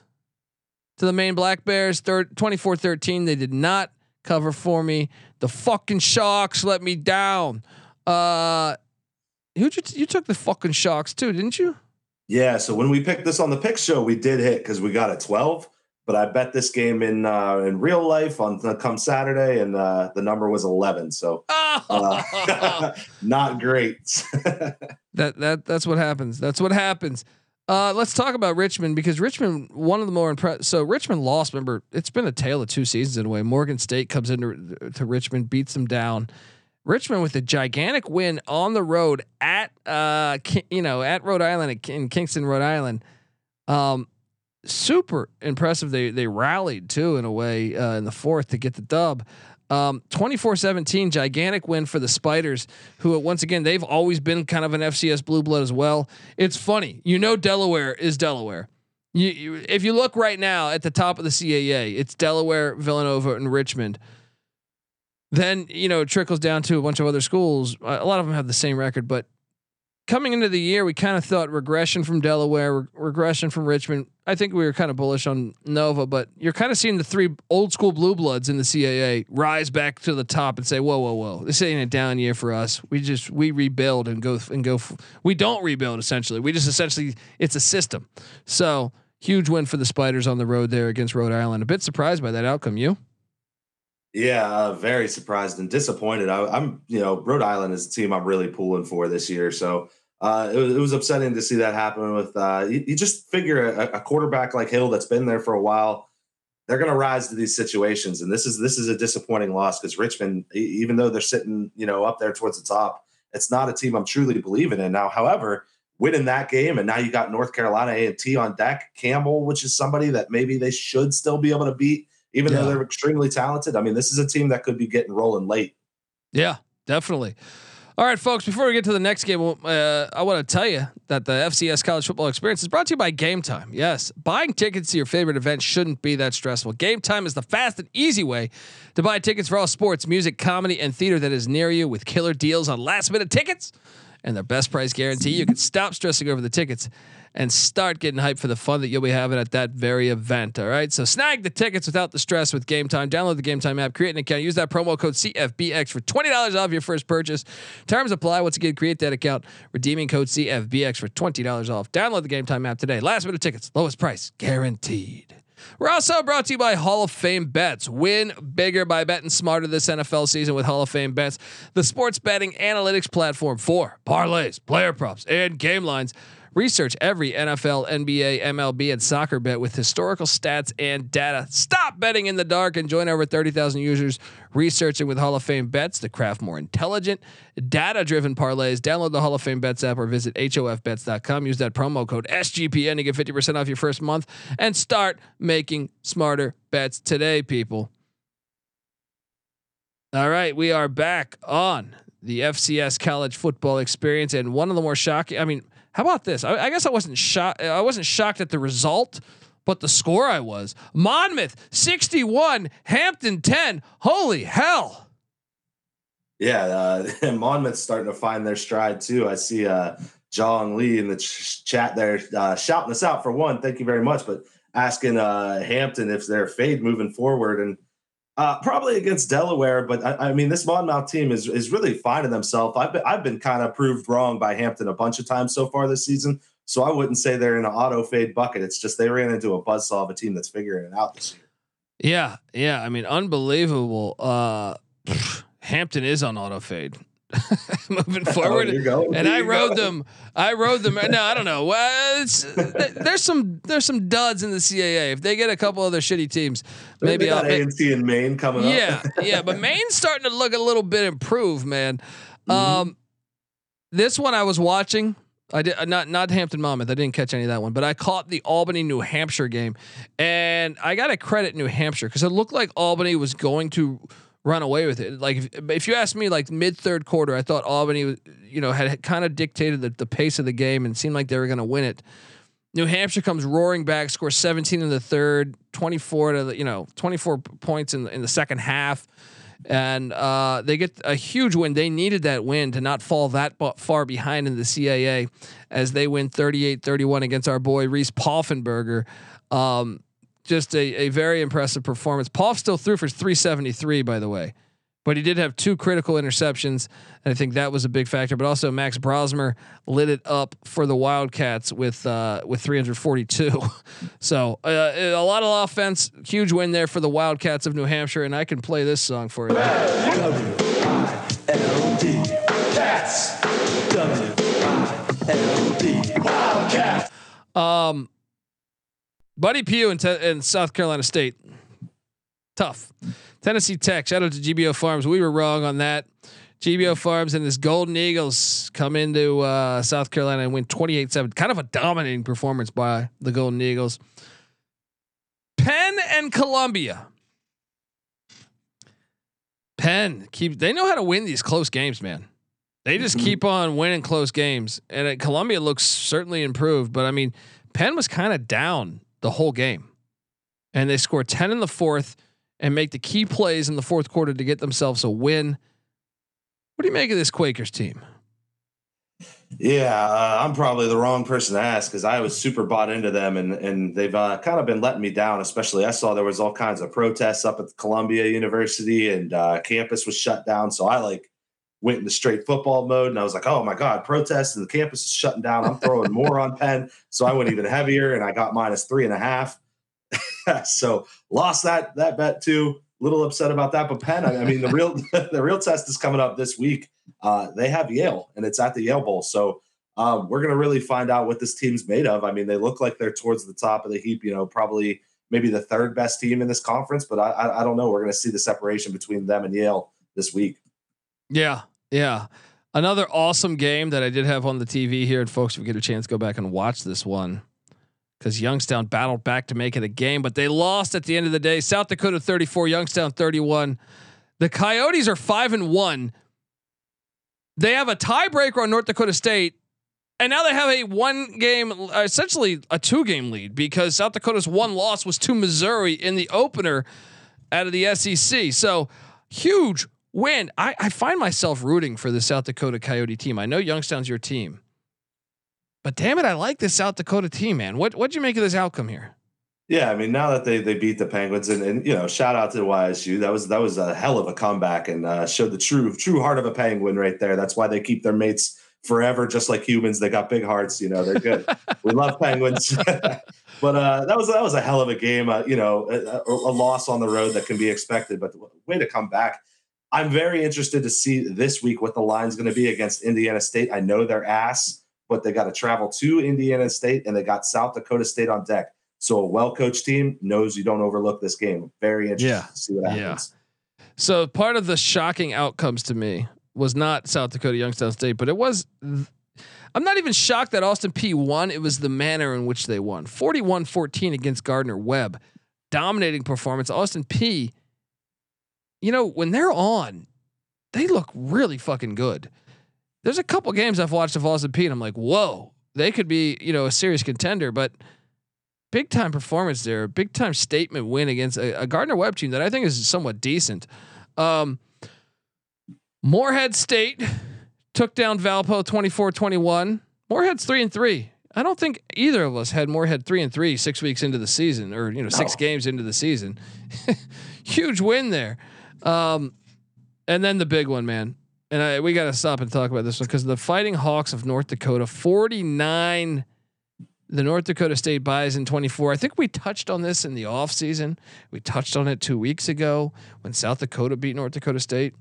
to the Maine Black Bears 24-13. They did not cover for me. The fucking Sharks let me down. You took the fucking Sharks too, didn't you? Yeah. So when we picked this on the pick show, we did hit because we got a 12. But I bet this game in real life on come Saturday, and the number was 11. So not great. That's what happens. Let's talk about Richmond, because Richmond, one of the more impressive. So Richmond lost. Remember, it's been a tale of two seasons in a way. Morgan State comes into Richmond, beats them down. Richmond with a gigantic win on the road at Rhode Island in Kingston, Rhode Island. Super impressive. They rallied too in a way in the fourth to get the dub. 24-17 gigantic win for the Spiders, who once again, they've always been kind of an FCS blue blood as well. It's funny, you know, Delaware is Delaware. If you look right now at the top of the CAA, it's Delaware, Villanova, and Richmond. Then it trickles down to a bunch of other schools. A lot of them have the same record, but coming into the year, we kind of thought regression from Delaware, regression from Richmond. I think we were kind of bullish on Nova, but you're kind of seeing the three old school blue bloods in the CAA rise back to the top and say, "Whoa, whoa, whoa! This ain't a down year for us. We rebuild and go. We don't rebuild essentially. We just essentially it's a system." So huge win for the Spiders on the road there against Rhode Island. A bit surprised by that outcome, you? Yeah, very surprised and disappointed. I'm Rhode Island is a team I'm really pulling for this year, so. It was upsetting to see that happen with, you just figure a quarterback like Hill that's been there for a while, they're going to rise to these situations. And this is a disappointing loss because Richmond, even though they're sitting, up there towards the top, it's not a team I'm truly believing in now. However, winning that game, and now you got North Carolina A&T on deck, Campbell, which is somebody that maybe they should still be able to beat, even though they're extremely talented. I mean, this is a team that could be getting rolling late. Yeah, definitely. All right, folks, before we get to the next game, I want to tell you that the FCS College Football Experience is brought to you by Game Time. Yes, buying tickets to your favorite event shouldn't be that stressful. Game Time is the fast and easy way to buy tickets for all sports, music, comedy, and theater that is near you, with killer deals on last-minute tickets and their best price guarantee. You can stop stressing over the tickets and start getting hyped for the fun that you'll be having at that very event. All right, so snag the tickets without the stress with Game Time. Download the Game Time app, create an account, use that promo code CFBX for $20 off your first purchase. Terms apply. Once again, create that account, redeeming code CFBX for $20 off. Download the Game Time app today. Last minute tickets, lowest price guaranteed. We're also brought to you by Hall of Fame Bets. Win bigger by betting smarter this NFL season with Hall of Fame Bets, the sports betting analytics platform for parlays, player props, and game lines. Research every NFL, NBA, MLB, and soccer bet with historical stats and data. Stop betting in the dark and join over 30,000 users researching with Hall of Fame Bets to craft more intelligent, data-driven parlays. Download the Hall of Fame Bets app or visit HOFBets.com. Use that promo code SGPN to get 50% off your first month and start making smarter bets today, people. All right, we are back on the FCS College Football Experience, and one of the more shocking, how about this? I guess I wasn't shocked. I wasn't shocked at the result, but the score I was. Monmouth 61, Hampton 10. Holy hell! Yeah, Monmouth's starting to find their stride too. I see Jong Lee in the chat there shouting us out for one. Thank you very much, but asking Hampton if they're a fade moving forward, and probably against Delaware. But this Monmouth team is really finding themselves. I've been kind of proved wrong by Hampton a bunch of times so far this season. So I wouldn't say they're in an auto fade bucket. It's just they ran into a buzzsaw of a team that's figuring it out this year. Yeah. Unbelievable. Hampton is on auto fade. moving forward. Oh, I rode them. No, I don't know. Well, there's some duds in the CAA. If they get a couple other shitty teams, maybe I'll bet ANC and Maine coming up. Yeah. But Maine's starting to look a little bit improved, man. This one I was watching. I did not Hampton Monmouth. I didn't catch any of that one, but I caught the Albany, New Hampshire game, and I got to credit New Hampshire because it looked like Albany was going to run away with it. Like if you asked me, like mid third quarter, I thought Albany, had kind of dictated the pace of the game and seemed like they were going to win it. New Hampshire comes roaring back, scores 17 in the third, 24 points in the second half. And they get a huge win. They needed that win to not fall that far behind in the CAA as they win 38-31 against our boy Reese Poffenberger. Just a very impressive performance. Poff still threw for 373, by the way, but he did have two critical interceptions, and I think that was a big factor. But also Max Brosmer lit it up for the Wildcats with 342. So a lot of offense, huge win there for the Wildcats of New Hampshire, and I can play this song for you. W-I-L-D. Cats. W-I-L-D. Wildcats. Buddy Pugh in South Carolina State. Tough. Tennessee Tech, shout out to GBO Farms. We were wrong on that. GBO Farms and this Golden Eagles come into South Carolina and win 28-7. Kind of a dominating performance by the Golden Eagles. Penn and Columbia. Penn they know how to win these close games, man. They just keep on winning close games, and Columbia looks certainly improved. But I mean, Penn was kind of down the whole game, and they scored 10 in the fourth and make the key plays in the fourth quarter to get themselves a win. What do you make of this Quakers team? Yeah, I'm probably the wrong person to ask because I was super bought into them, and they've kind of been letting me down, especially I saw there was all kinds of protests up at Columbia University, and campus was shut down. So I went into straight football mode, and I was like, oh my God, protests and the campus is shutting down. I'm throwing more on Penn. So I went even heavier, and I got -3.5. So lost that bet too. Little upset about that, but Penn, I mean, the real test is coming up this week. They have Yale, and it's at the Yale Bowl. So we're going to really find out what this team's made of. I mean, they look like they're towards the top of the heap, probably maybe the third best team in this conference, but I don't know. We're going to see the separation between them and Yale this week. Yeah. Yeah. Another awesome game that I did have on the TV here, and folks, if you get a chance, go back and watch this one, because Youngstown battled back to make it a game, but they lost at the end of the day. South Dakota 34, Youngstown 31. The Coyotes are 5-1. They have a tiebreaker on North Dakota State, and now they have a one game, essentially a 2-game lead, because South Dakota's one loss was to Missouri in the opener out of the SEC. So huge win. I find myself rooting for the South Dakota Coyote team. I know Youngstown's your team, but damn it, I like this South Dakota team, man. What'd you make of this outcome here? Yeah, I mean, now that they beat the Penguins, and shout out to YSU. That was a hell of a comeback, and showed the true heart of a Penguin right there. That's why they keep their mates forever, just like humans. They got big hearts, They're good. We love Penguins. But that was a hell of a game. A loss on the road that can be expected, but way to come back. I'm very interested to see this week what the line's going to be against Indiana State. I know their ass, but they got to travel to Indiana State, and they got South Dakota State on deck. So a well-coached team knows you don't overlook this game. Very interesting to see what happens. Yeah. So part of the shocking outcomes to me was not South Dakota Youngstown State, but it was, I'm not even shocked that Austin Peay won. It was the manner in which they won. 41-14 against Gardner Webb. Dominating performance. Austin Peay, when they're on, they look really fucking good. There's a couple games I've watched of Austin Peay, and I'm like, whoa, they could be, a serious contender. But big time performance there, big time statement win against a Gardner Webb team that I think is somewhat decent. Moorhead State took down Valpo 24-21. Moorhead's 3-3. I don't think either of us had Moorhead 3-3 6 weeks into the season, or 6 games into the season. Huge win there, and then the big one, man. And we got to stop and talk about this one, because the Fighting Hawks of North Dakota 49, the North Dakota State Bison 24. I think we touched on this in the off season. We touched on it 2 weeks ago when South Dakota beat North Dakota State.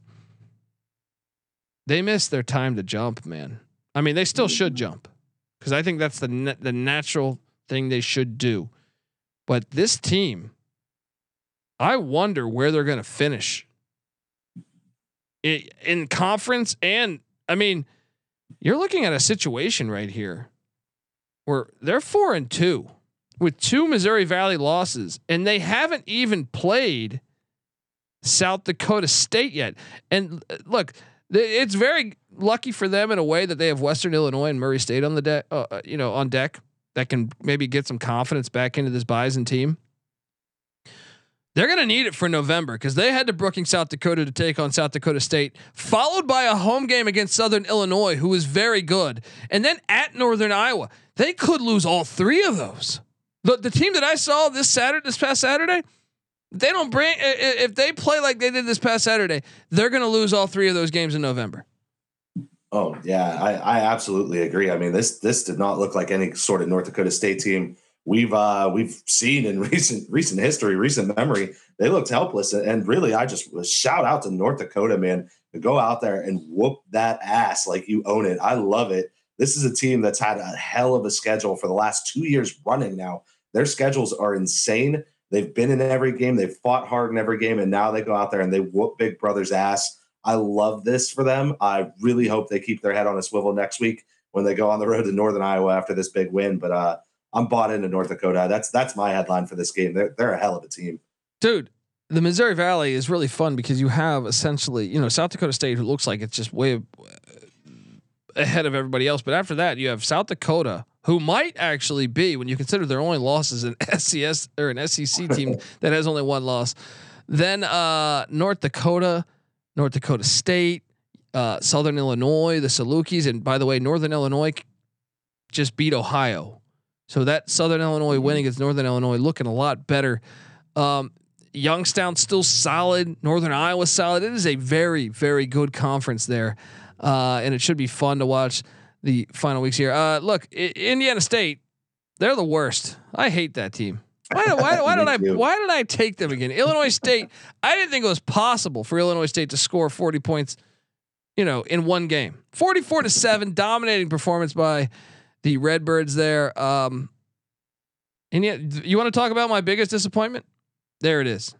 They missed their time to jump, man. I mean, they still should jump, because I think that's the natural thing they should do. But this team, I wonder where they're going to finish in conference. And I mean, you're looking at a situation right here where they're 4-2 with 2 Missouri Valley losses, and they haven't even played South Dakota State yet. And look, it's very lucky for them in a way that they have Western Illinois and Murray State on the deck, on deck, that can maybe get some confidence back into this Bison team. They're going to need it for November, because they head to Brookings, South Dakota, to take on South Dakota State, followed by a home game against Southern Illinois, who is very good, and then at Northern Iowa. They could lose all 3 of those. The team that I saw this past Saturday, they don't bring. If they play like they did this past Saturday, they're going to lose all 3 of those games in November. Oh yeah, I absolutely agree. I mean, this did not look like any sort of North Dakota State team we've seen in recent history, recent memory. They looked helpless, and really, I just shout out to North Dakota, man, to go out there and whoop that ass like you own it. I love it. This is a team that's had a hell of a schedule for the last 2 years running now. Their schedules are insane. They've been in every game. They've fought hard in every game, and now they go out there and they whoop Big Brother's ass. I love this for them. I really hope they keep their head on a swivel next week when they go on the road to Northern Iowa after this big win. But I'm bought into North Dakota. That's my headline for this game. They're a hell of a team, dude. The Missouri Valley is really fun because you have essentially, South Dakota State, who looks like it's just way ahead of everybody else. But after that, you have South Dakota, who might actually be, when you consider their only losses, an SCS or an SEC team that has only 1 loss. Then North Dakota State, Southern Illinois, the Salukis, and by the way, Northern Illinois just beat Ohio. So that Southern Illinois win against Northern Illinois looking a lot better. Youngstown still solid. Northern Iowa solid. It is a very, very good conference there. And it should be fun to watch the final weeks here. Look, Indiana State, they're the worst. I hate that team. Why did I take them again? Illinois State, I didn't think it was possible for Illinois State to score 40 points, in 1 game. 44-7, dominating performance by the Redbirds there. Indiana, you want to talk about my biggest disappointment? There it is.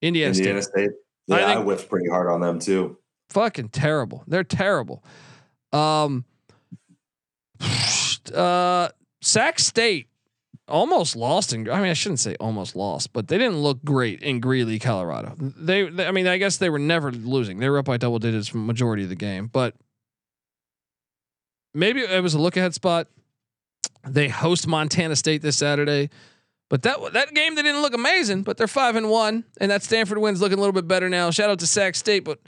Indiana State. Yeah, I whiffed pretty hard on them too. Fucking terrible. They're terrible. Sac State almost lost I shouldn't say almost lost, but they didn't look great in Greeley, Colorado. I guess they were never losing. They were up by double digits for the majority of the game, but maybe it was a look ahead spot. They host Montana State this Saturday, but that game, they didn't look amazing, but they're 5-1, and that Stanford win's looking a little bit better now. Shout out to Sac State, but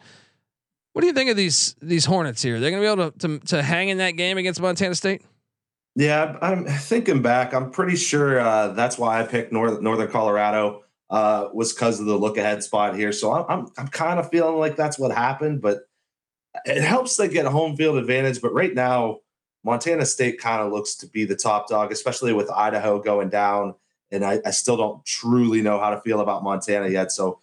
what do you think of these Hornets here? They're going to be able to hang in that game against Montana State? Yeah, I'm thinking back. I'm pretty sure that's why I picked Northern Colorado was because of the look ahead spot here. So I'm kind of feeling like that's what happened, but it helps they get a home field advantage. But right now, Montana State kind of looks to be the top dog, especially with Idaho going down. And I still don't truly know how to feel about Montana yet. So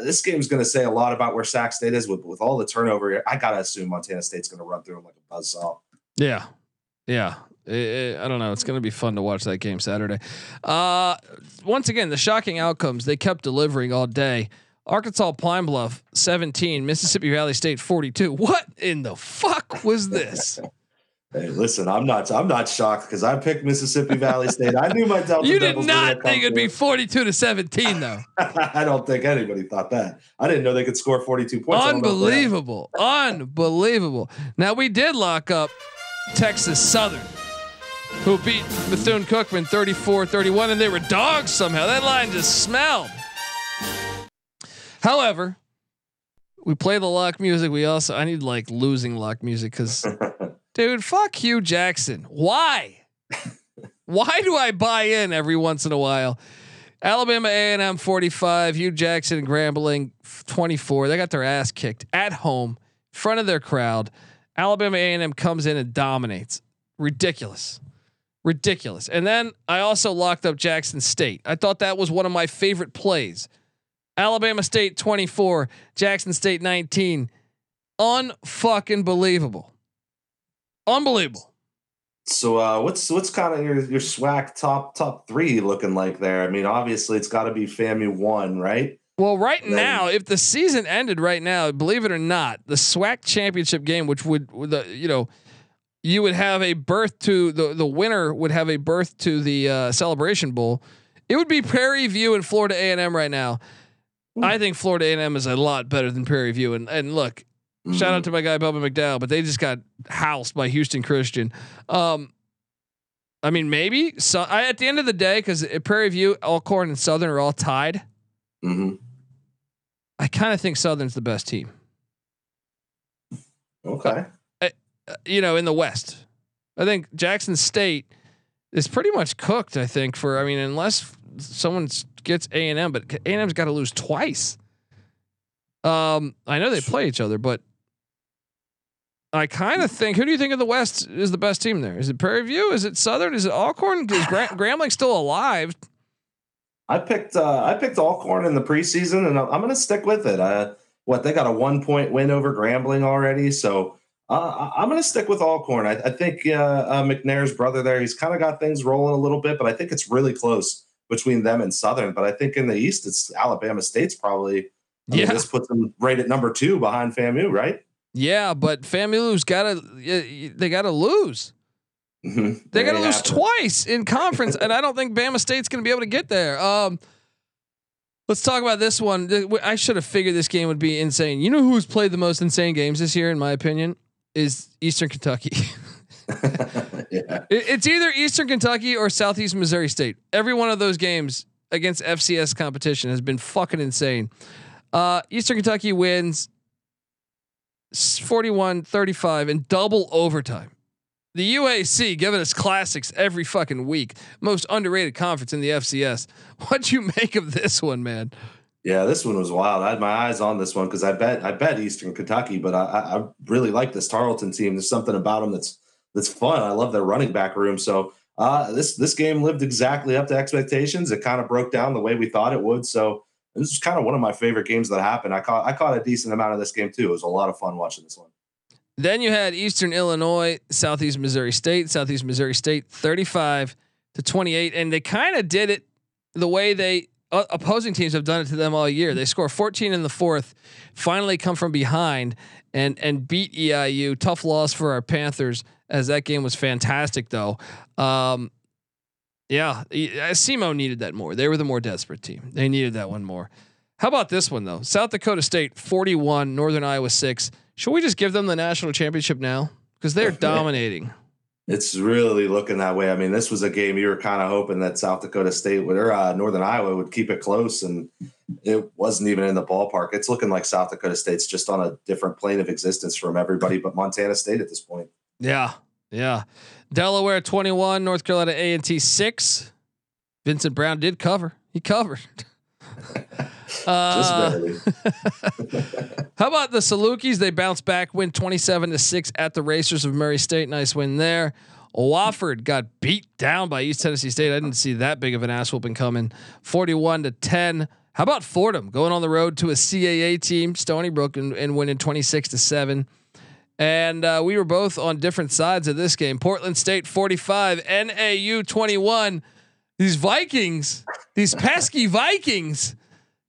this game is going to say a lot about where Sac State is with all the turnover. I got to assume Montana State's going to run through them like a buzzsaw. Yeah. Yeah. I don't know. It's going to be fun to watch that game Saturday. Once again, the shocking outcomes, they kept delivering all day. Arkansas Pine Bluff 17, Mississippi Valley State 42. What in the fuck was this? Hey, listen, I'm not shocked because I picked Mississippi Valley State. I knew my Delta. You did not think it'd be 42-17, though. I don't think anybody thought that. I didn't know they could score 42 points. Unbelievable, unbelievable. Now we did lock up Texas Southern, who beat Bethune-Cookman 34-31, and they were dogs somehow. That line just smelled. However, we play the lock music. I need like losing lock music because. Dude, fuck Hugh Jackson. Why? Why do I buy in every once in a while? Alabama A&M 45, Hugh Jackson Grambling 24. They got their ass kicked at home, in front of their crowd. Alabama A&M comes in and dominates. Ridiculous. And then I also locked up Jackson State. I thought that was one of my favorite plays. Alabama State 24, Jackson State 19. Un-fucking-believable. Unbelievable. So what's kind of your SWAC top three looking like there? I mean, obviously it's got to be FAMU one, right? Well, right now, if the season ended right now, believe it or not, the SWAC championship game, which would, you know, you would have a berth to the winner would have a berth to the Celebration Bowl. It would be Prairie View and Florida A&M right now. Ooh. I think Florida A&M is a lot better than Prairie View. And look, mm-hmm. Shout out to my guy, Bubba McDowell, but they just got housed by Houston Christian. I mean, maybe so at the end of the day, cause Prairie View, Alcorn and Southern are all tied. Mm-hmm. I kind of think Southern's the best team. Okay. You know, in the West, I think Jackson State is pretty much cooked. I think unless someone gets A&M, but A&M's got to lose twice. I know they play each other, but I kind of think, who do you think of the West is the best team there? Is it Prairie View? Is it Southern? Is it Alcorn? Is Grambling still alive? I picked Alcorn in the preseason, and I'm going to stick with it. They got a 1-point win over Grambling already, so. I'm going to stick with Alcorn. I think McNair's brother there, he's kind of got things rolling a little bit, but I think it's really close between them and Southern. But I think in the East, it's Alabama State's probably. I mean, this puts them right at number 2 behind FAMU, right? Yeah, but FAMU's got to lose. Mm-hmm. They got to lose twice in conference, and I don't think Bama State's going to be able to get there. Let's talk about this one. I should have figured this game would be insane. You know who's played the most insane games this year, in my opinion? Is Eastern Kentucky. It's either Eastern Kentucky or Southeast Missouri State. Every one of those games against FCS competition has been fucking insane. Eastern Kentucky wins 41-35 in double overtime. The UAC giving us classics every fucking week. Most underrated conference in the FCS. What'd you make of this one, man? Yeah, this one was wild. I had my eyes on this one because I bet Eastern Kentucky, but I really like this Tarleton team. There's something about them that's fun. I love their running back room. So this game lived exactly up to expectations. It kind of broke down the way we thought it would. So this is kind of one of my favorite games that happened. I caught a decent amount of this game too. It was a lot of fun watching this one. Then you had Eastern Illinois, Southeast Missouri State, 35-28, and they kind of did it the way they. Opposing teams have done it to them all year. They score 14 in the fourth, finally come from behind and beat EIU. Tough loss for our Panthers, as that game was fantastic though. SEMO needed that more. They were the more desperate team. They needed that one more. How about this one though? South Dakota State 41, Northern Iowa 6. Should we just give them the national championship now? Because they're dominating. It's really looking that way. I mean, this was a game you were kind of hoping that South Dakota State or Northern Iowa would keep it close, and it wasn't even in the ballpark. It's looking like South Dakota State's just on a different plane of existence from everybody but Montana State at this point. Yeah, yeah. Delaware 21, North Carolina A&T 6. Vincent Brown did cover. He covered. Just barely. How about the Salukis? They bounce back, win 27-6 at the Racers of Murray State. Nice win there. Wofford got beat down by East Tennessee State. I didn't see that big of an ass whooping coming. 41-10. How about Fordham going on the road to a CAA team, Stony Brook, and winning 26-7. And we were both on different sides of this game. Portland State 45, NAU 21. These pesky Vikings.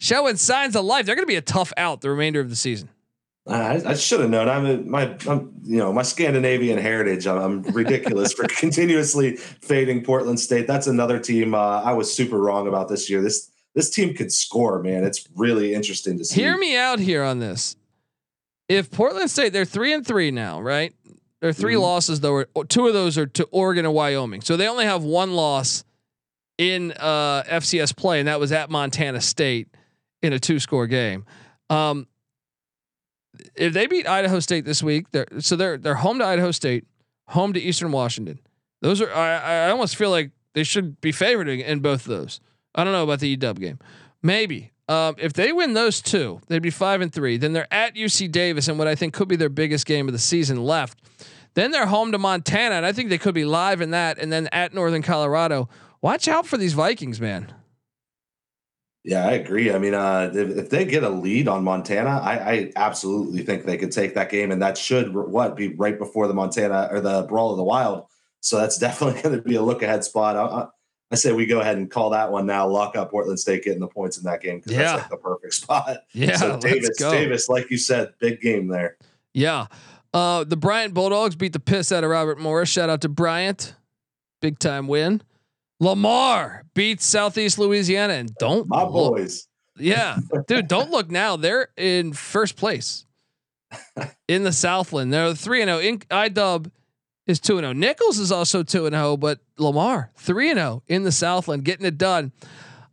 Showing signs of life. They're going to be a tough out the remainder of the season. I should have known. I'm my Scandinavian heritage. I'm ridiculous for continuously fading Portland State. That's another team I was super wrong about this year. This team could score, man. It's really interesting to see. Hear me out here on this. If Portland State, they're 3-3 now, right? They're 3 losses though. Two of those are to Oregon and Wyoming, so they only have one loss in FCS play, and that was at Montana State. In a 2-score game. If they beat Idaho State this week, they're home to Idaho State, home to Eastern Washington. Those are, I almost feel like they should be favored in both of those. I don't know about the UW game. Maybe if they win those two, they'd be 5-3. Then they're at UC Davis in what I think could be their biggest game of the season left. Then they're home to Montana, and I think they could be live in that. And then at Northern Colorado, watch out for these Vikings, man. Yeah, I agree. I mean, if they get a lead on Montana, I absolutely think they could take that game, and that should be right before the Montana or the Brawl of the Wild. So that's definitely going to be a look ahead spot. I say we go ahead and call that one now. Lock up Portland State getting the points in that game because that's like the perfect spot. Yeah, so Davis, like you said, big game there. Yeah, the Bryant Bulldogs beat the piss out of Robert Morris. Shout out to Bryant, big time win. Lamar beats Southeast Louisiana, and boys. Yeah, dude, don't look now. They're in first place in the Southland. They're 3-0. IDub is 2-0. Nichols is also 2-0, but Lamar 3-0 in the Southland, getting it done.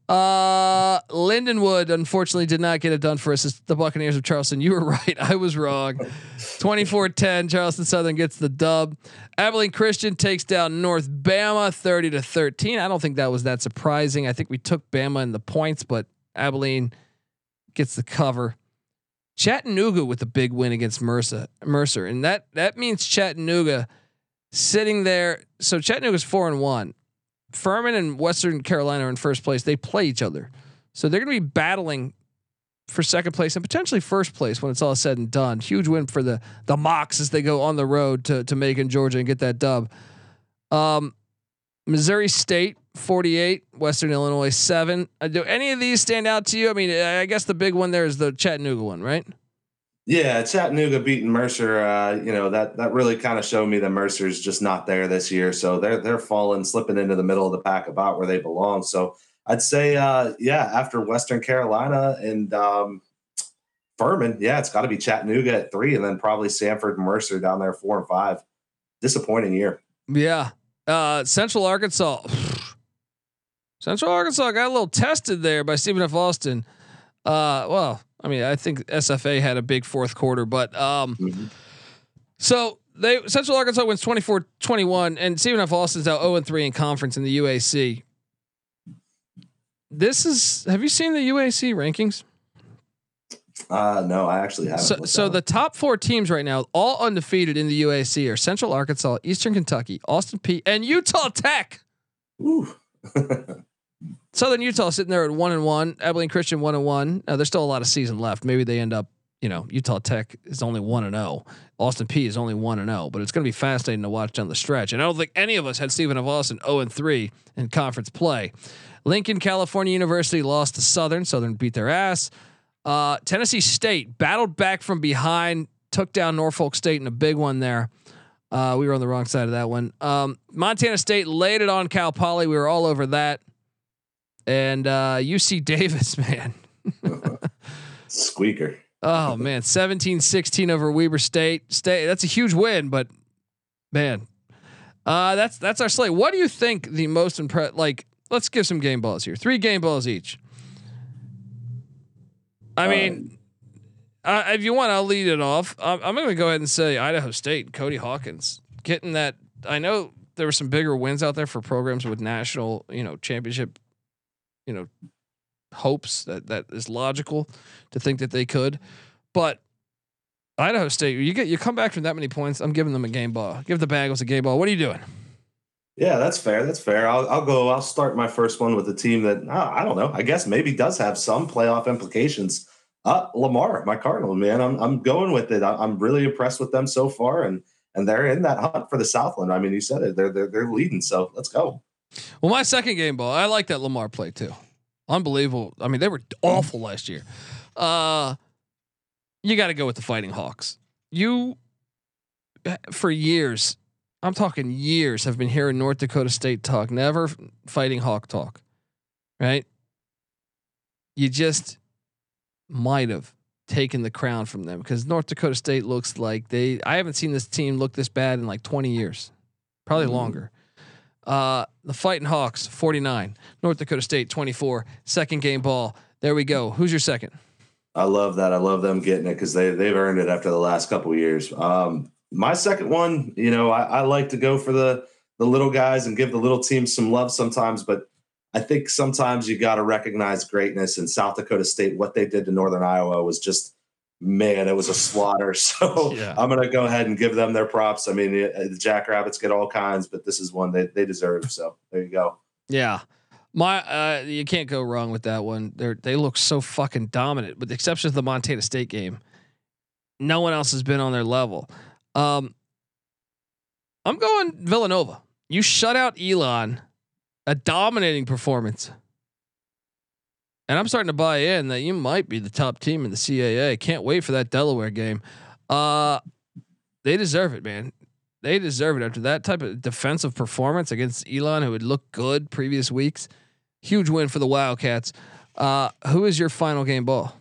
Lindenwood unfortunately did not get it done for us. It's the Buccaneers of Charleston. You were right. I was wrong. 24-10 Charleston Southern gets the dub. Abilene Christian takes down North Bama 30-13. I don't think that was that surprising. I think we took Bama in the points, but Abilene gets the cover. Chattanooga with a big win against Mercer. And that means Chattanooga sitting there. So Chattanooga's 4-1. Furman and Western Carolina are in first place. They play each other. So they're going to be battling for second place and potentially first place when it's all said and done. Huge win for the Mocs as they go on the road to Macon, Georgia, and get that dub. Missouri State 48, Western Illinois 7. Do any of these stand out to you? I mean, I guess the big one there is the Chattanooga one, right? Yeah, Chattanooga beating Mercer, that really kind of showed me that Mercer's just not there this year. So they're falling, slipping into the middle of the pack about where they belong. So I'd say, after Western Carolina and Furman, it's got to be Chattanooga at 3, and then probably Sanford and Mercer down there 4 and 5. Disappointing year. Yeah, Central Arkansas. Central Arkansas got a little tested there by Stephen F. Austin. I think SFA had a big fourth quarter, but so Central Arkansas wins 24-21, and Stephen F. Austin's out 0-3 in conference in the UAC. Have you seen the UAC rankings? No, I actually haven't. So the top 4 teams right now, all undefeated in the UAC, are Central Arkansas, Eastern Kentucky, Austin Peay, and Utah Tech. Ooh. Southern Utah sitting there at 1-1, Abilene Christian 1-1. There's still a lot of season left. Maybe they end up, Utah Tech is only 1-0. Austin Peay is only 1-0, but it's going to be fascinating to watch down the stretch. And I don't think any of us had Stephen F. Austin 0-3 in conference play. Lincoln, California University lost to Southern. Southern beat their ass. Tennessee State battled back from behind, took down Norfolk State in a big one there. We were on the wrong side of that one. Montana State laid it on Cal Poly. We were all over that. And UC Davis, man. Squeaker. Oh man, 17-16 over Weber State. That's a huge win, but man, that's our slate. What do you think the most let's give some game balls here. 3 game balls each. I mean, if you want, I'll lead it off. I'm going to go ahead and say Idaho State, Cody Hawkins getting that. I know there were some bigger wins out there for programs with national, championship, hopes that is logical to think that they could, but Idaho State, you come back from that many points. I'm giving them a game ball. Give the Bagels a game ball. What are you doing? Yeah, that's fair. I'll start my first one with a team that, I don't know, I guess maybe does have some playoff implications. Lamar, my Cardinal, man, I'm going with it. I'm really impressed with them so far. And they're in that hunt for the Southland. I mean, you said it, they're leading. So let's go. Well, my second game ball, I like that Lamar play too. Unbelievable. I mean, they were awful last year. You got to go with the Fighting Hawks. For years, I'm talking years, have been hearing North Dakota State talk, never Fighting Hawk talk, right? You just might have taken the crown from them because North Dakota State looks like I haven't seen this team look this bad in like 20 years, probably longer. The Fighting Hawks 49, North Dakota State 24, second game ball. There we go. Who's your second? I love that. I love them getting it because they've earned it after the last couple of years. My second one, I like to go for the little guys and give the little teams some love sometimes, but I think sometimes you got to recognize greatness. In South Dakota State, what they did to Northern Iowa was just, man, it was a slaughter. So yeah. I'm going to go ahead and give them their props. I mean, the Jackrabbits get all kinds, but this is one they deserve. So there you go. Yeah. My you can't go wrong with that one. They look so fucking dominant, with the exception of the Montana State game. No one else has been on their level. I'm going Villanova. You shut out Elon, a dominating performance. And I'm starting to buy in that you might be the top team in the CAA. Can't wait for that Delaware game. They deserve it, man. They deserve it after that type of defensive performance against Elon, who had looked good previous weeks. Huge win for the Wildcats. Who is your final game ball?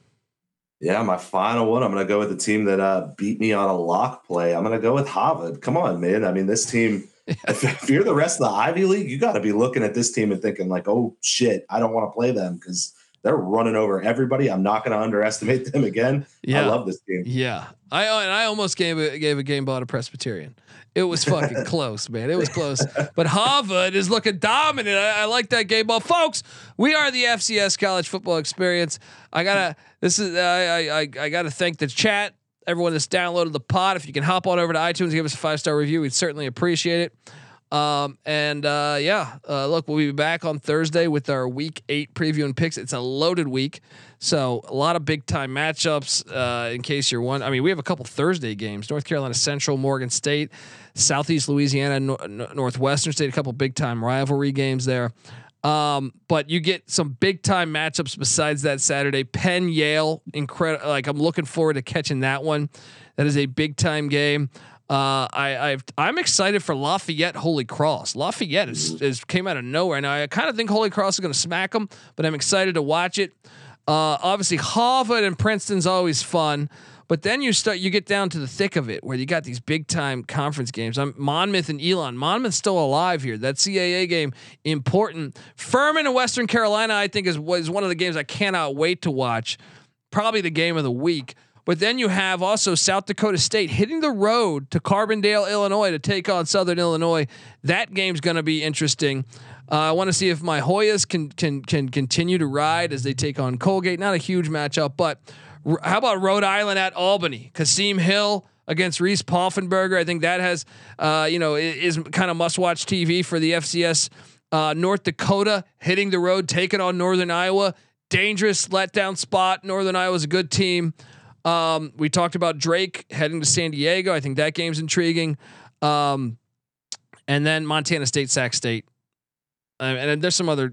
Yeah, my final one. I'm going to go with the team that beat me on a lock play. I'm going to go with Harvard. Come on, man. I mean, this team, if you're the rest of the Ivy League, you got to be looking at this team and thinking like, oh, shit, I don't want to play them because they're running over everybody. I'm not going to underestimate them again. Yeah. I love this game. Yeah. I almost gave a game ball to Presbyterian. It was fucking close, man. It was close, but Harvard is looking dominant. I like that game ball, folks. We are the FCS College Football Experience. I gotta thank the chat. Everyone that's downloaded the pod. If you can hop on over to iTunes, and give us a 5-star review. We'd certainly appreciate it. Look, we'll be back on Thursday with our week 8 preview and picks. It's a loaded week. So a lot of big time matchups, in case you're one, I mean, we have a couple Thursday games, North Carolina Central, Morgan State, Southeast Louisiana, Northwestern State, a couple big time rivalry games there. But you get some big time matchups besides that Saturday. Penn, Yale, incredible. Like, I'm looking forward to catching that one. That is a big time game. I'm excited for Lafayette, Holy Cross. Lafayette is came out of nowhere. Now I kind of think Holy Cross is going to smack them, but I'm excited to watch it. Obviously Harvard and Princeton's always fun, but then you get down to the thick of it where you got these big time conference games. I'm Monmouth and Elon. Monmouth's still alive here. That CAA game important. Furman and Western Carolina, I think was one of the games I cannot wait to watch. Probably the game of the week. But then you have also South Dakota State hitting the road to Carbondale, Illinois, to take on Southern Illinois. That game's going to be interesting. I want to see if my Hoyas can continue to ride as they take on Colgate. Not a huge matchup, but how about Rhode Island at Albany? Kasim Hill against Reese Poffenberger. I think that has is kind of must watch TV for the FCS. North Dakota hitting the road, taking on Northern Iowa. Dangerous letdown spot. Northern Iowa's a good team. We talked about Drake heading to San Diego. I think that game's intriguing. And then Montana State, Sac State, and there's some other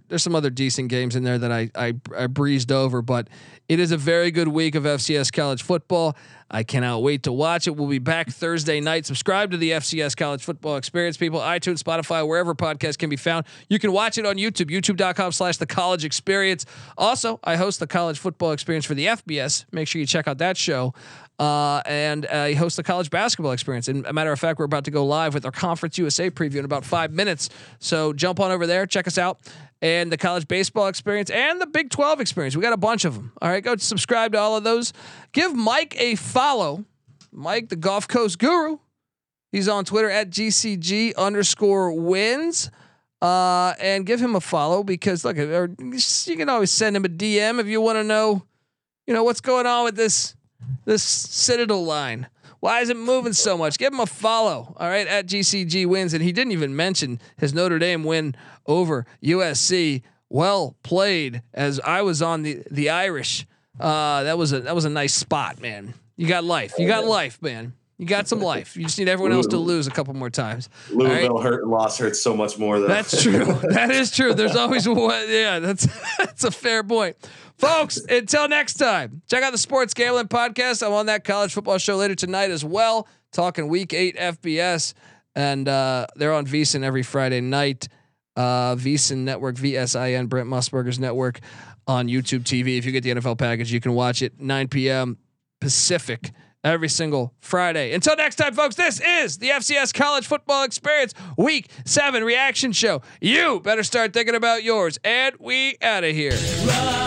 decent games in there that I breezed over. But it is a very good week of FCS college football. I cannot wait to watch it. We'll be back Thursday night. Subscribe to the FCS College Football Experience, people. iTunes, Spotify, wherever podcasts can be found. You can watch it on YouTube. YouTube.com/thecollegeexperience. Also, I host the College Football Experience for the FBS. Make sure you check out that show. And he hosts the College Basketball Experience. And a matter of fact, we're about to go live with our Conference USA preview in about 5 minutes. So jump on over there, check us out, and the College Baseball Experience and the Big 12 Experience. We got a bunch of them. All right, go subscribe to all of those. Give Mike a follow. Mike, the Gulf Coast Guru. He's on Twitter at @GCG_wins. And give him a follow because look, you can always send him a DM if you want to know, what's going on with this Citadel line. Why is it moving so much? Give him a follow. All right. @GCG wins. And he didn't even mention his Notre Dame win over USC. Well played, as I was on the Irish. That was a nice spot, man. You got life, man. You got some life. You just need everyone else to lose a couple more times. Louisville hurt and loss hurts so much more though. That's true. That is true. There's always one. Yeah, that's a fair point. Folks, until next time, check out the Sports Gambling Podcast. I'm on that college football show later tonight as well, talking week 8 FBS, and they're on VSIN every Friday night. VSIN Network, VSIN, Brent Musburger's network on YouTube TV. If you get the NFL package, you can watch it 9 p.m. Pacific every single Friday. Until next time, folks, this is the FCS College Football Experience Week 7 reaction show. You better start thinking about yours, and we out of here.